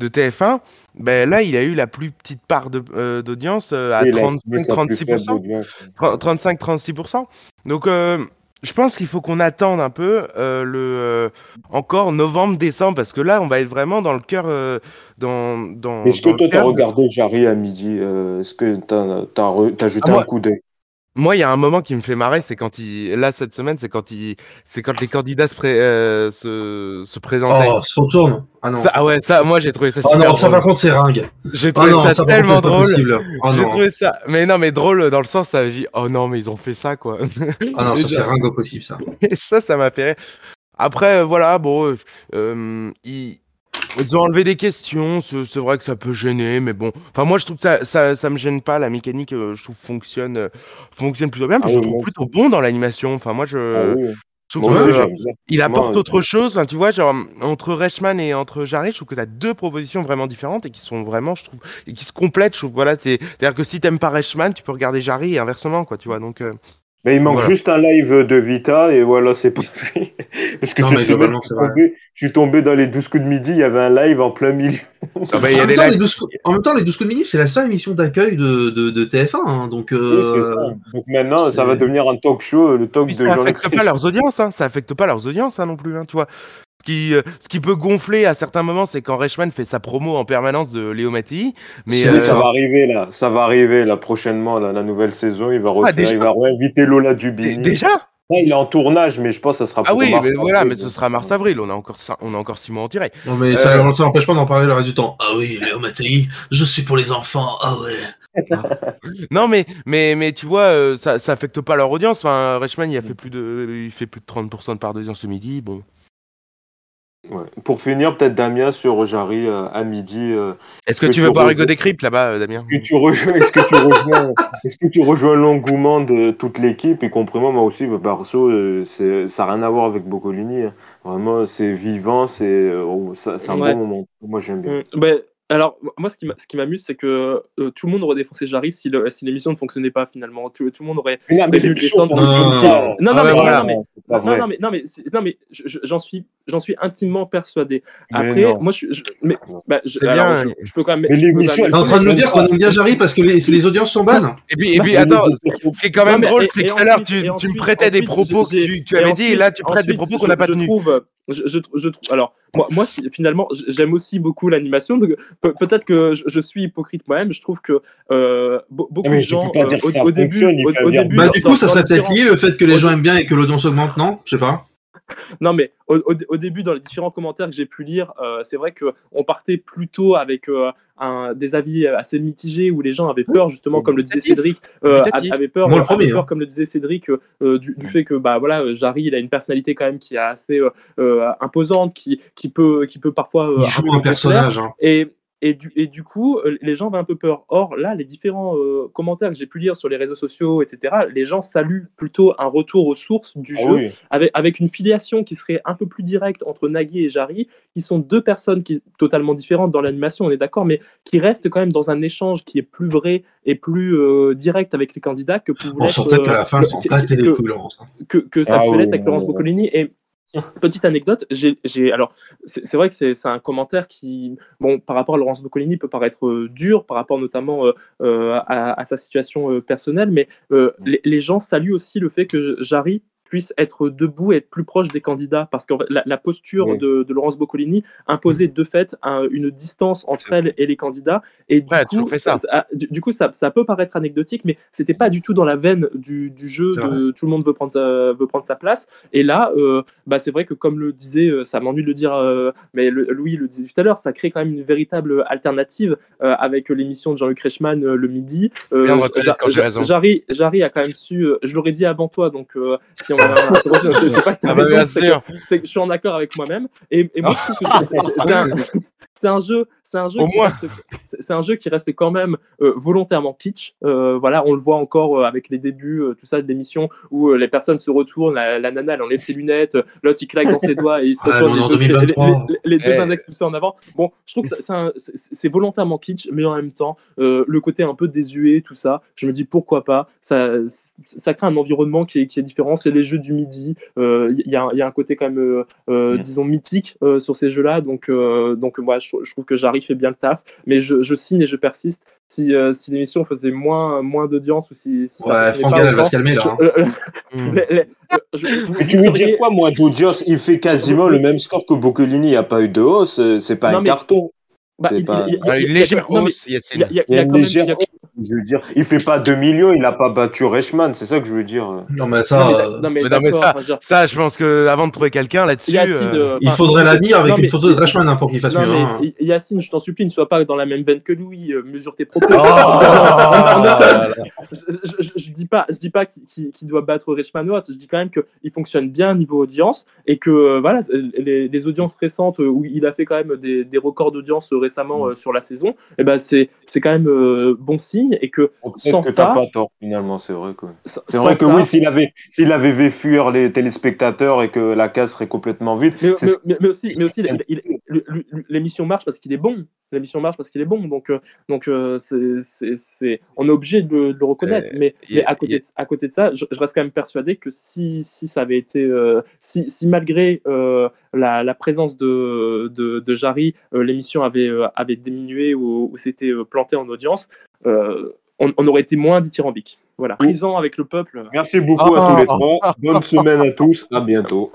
TF1, là, il a eu la plus petite part d'audience à 35-36%. Donc, je pense qu'il faut qu'on attende un peu encore novembre, décembre, parce que là, on va être vraiment dans le cœur. Est-ce que toi, tu as regardé Jarry à midi ? Est-ce que tu as jeté un coup d'œil ? Moi, il y a un moment qui me fait marrer, c'est quand là cette semaine, c'est quand les candidats se présentaient. Oh, se retournent. Ah non. Ça, ah ouais, ça, moi j'ai trouvé ça super. Ah non, ça par contre c'est ringue. J'ai trouvé ça tellement drôle. J'ai trouvé ça, mais non, mais drôle dans le sens ça dit oh non, mais ils ont fait ça quoi. Ah non, ça c'est ringue au possible ça. Et ça m'a fait rire. Après voilà, bon, ils ont enlevé des questions, c'est vrai que ça peut gêner, mais bon. Enfin, moi, je trouve que ça me gêne pas. La mécanique, je trouve, fonctionne plutôt bien, parce que je trouve plutôt bon dans l'animation. Enfin, moi, il apporte autre chose. Hein, tu vois, genre, entre Reichmann et entre Jarry, je trouve que tu as deux propositions vraiment différentes et qui sont vraiment, je trouve, et qui se complètent. Je trouve, voilà, c'est-à-dire que si t'aimes pas Reichmann, tu peux regarder Jarry et inversement, quoi, tu vois. Donc, mais il manque juste un live de Vita et voilà, c'est parfait. Parce que cette semaine, je suis tombé dans les 12 coups de midi, il y avait un live en plein milieu. En même temps, les 12 coups de midi, c'est la seule émission d'accueil de TF1. Hein, donc, oui, donc maintenant, ça va devenir un talk show, le talk de Jean-Luc. Ça affecte pas leurs audiences hein, non plus, hein, tu vois. Ce qui peut gonfler à certains moments, c'est quand Reichmann fait sa promo en permanence de Léo Mattei. Mais ça va arriver là prochainement, la nouvelle saison, il va réinviter Lola Dubini. Déjà ouais, il est en tournage, mais je pense que ça sera pour mars. Ah oui, mais voilà, mais ce sera mars-avril, on a encore 6 mois en direct. Non mais ça n'empêche pas d'en parler le reste du temps. Ah oui, Léo Mattei, je suis pour les enfants, ah ouais. Non mais tu vois ça affecte pas leur audience. Enfin, Reichmann il fait plus de 30% de part d'audience ce midi, bon. Ouais. Pour finir, peut-être Damien sur Jarry à midi. Est-ce que tu veux boire Hugo Décrypte là-bas, Damien ? Est-ce que tu rejoins l'engouement de toute l'équipe, y compris moi aussi, perso, ça n'a rien à voir avec Boccolini. Hein. Vraiment, c'est vivant, c'est un bon moment. Moi, j'aime bien. Ouais. Alors, moi, ce qui m'amuse, c'est que tout le monde aurait défoncé Jarry si l'émission ne fonctionnait pas, finalement. Tout le monde aurait... Non, mais j'en suis intimement persuadé. Après, moi, je peux quand même... T'es en train de nous dire qu'on aime bien Jarry parce que les audiences sont bonnes. Et puis, attends, ce qui est quand même drôle, c'est que tout à l'heure, tu me prêtais des propos que tu avais dit, et là, tu prêtes des propos qu'on n'a pas tenus. Je trouve. Alors, moi finalement, j'aime aussi beaucoup l'animation. Donc, peut-être que je suis hypocrite moi-même. Je trouve que beaucoup de gens au début. Bah, du coup, ça serait peut-être lié le fait que les gens aiment bien et que l'audience augmente, non ? Je sais pas. Non, mais au début, dans les différents commentaires que j'ai pu lire, c'est vrai qu'on partait plutôt avec des avis assez mitigés où les gens avaient peur, justement, comme le disait Cédric, du fait que bah, voilà, Jarry, il a une personnalité quand même qui est assez imposante, qui peut parfois... Il joue un personnage. Hein. Et du coup, les gens avaient un peu peur. Or, là, les différents commentaires que j'ai pu lire sur les réseaux sociaux, etc., les gens saluent plutôt un retour aux sources du jeu, avec une filiation qui serait un peu plus directe entre Nagui et Jarry, qui sont deux personnes totalement différentes dans l'animation, on est d'accord, mais qui restent quand même dans un échange qui est plus vrai et plus direct avec les candidats que pouvait l'être... On sentait qu'à la fin, elles sont pas télécoulentes. Que ça pouvait l'être avec Laurence Boccolini et... Petite anecdote, alors c'est vrai que c'est un commentaire qui, bon, par rapport à Laurence Boccolini, peut paraître dur, par rapport notamment à sa situation personnelle, mais les gens saluent aussi le fait que Jarry puisse être debout et être plus proche des candidats, parce que la posture de Laurence Boccolini imposait de fait une distance entre elle et les candidats, et du coup ça peut paraître anecdotique, mais c'était pas du tout dans la veine du jeu de tout le monde veut prendre sa place. Et là c'est vrai que, comme le disait, ça m'ennuie de le dire, mais Louis le disait tout à l'heure, ça crée quand même une véritable alternative avec l'émission de Jean-Luc Reichmann le midi. Jarry a quand même su, je l'aurais dit avant toi, donc si je sais pas que c'est que je suis en accord avec moi-même, et moi je trouve que c'est un jeu qui reste quand même volontairement kitsch. Voilà, on le voit encore avec les débuts, tout ça, de l'émission où les personnes se retournent, la nana elle enlève ses lunettes, l'autre il claque dans ses doigts et il se retourne, les deux index poussés en avant. Bon, je trouve que c'est volontairement kitsch, mais en même temps le côté un peu désuet, tout ça, je me dis pourquoi pas. Ça crée un environnement qui est différent. C'est les jeux du midi, il y a un côté quand même disons mythique sur ces jeux-là, donc moi je trouve que Jarry fait bien le taf, mais je signe et je persiste. Si l'émission faisait moins d'audience, ou si ça... Franck Gall va se calmer là. Tu veux dire quoi, moins d'audience? Il fait quasiment le même score que Boccolini, il n'y a pas eu de hausse, c'est pas un carton. Il y a une légère hausse. Je veux dire, il fait pas 2 millions, il n'a pas battu Reichmann, c'est ça que je veux dire. Non, mais ça, je pense qu'avant de trouver quelqu'un là-dessus, Yacine, il faudrait l'admire avec une photo de Reichmann pour qu'il fasse mieux. Yacine, je t'en supplie, ne sois pas dans la même veine que lui, mesure tes propos. Je dis pas qu'il doit battre Reichmann ou autre, je dis quand même qu'il fonctionne bien niveau audience et que voilà, les audiences récentes où il a fait quand même des records d'audience récemment sur la saison, et ben c'est quand même bon signe. Et que sans que t'as pas tort finalement, c'est vrai que oui, s'il avait fait fuir les téléspectateurs et que la case serait complètement vide. Mais aussi l'émission marche parce qu'il est bon. Donc c'est on est obligé de le reconnaître. Mais à côté de ça, je reste quand même persuadé que si ça avait été si malgré la présence de Jarry, l'émission avait diminué ou s'était plantée en audience. On aurait été moins dithyrambique. Voilà, présent avec le peuple. Merci beaucoup à tous les trois. Bonne semaine à tous. À bientôt.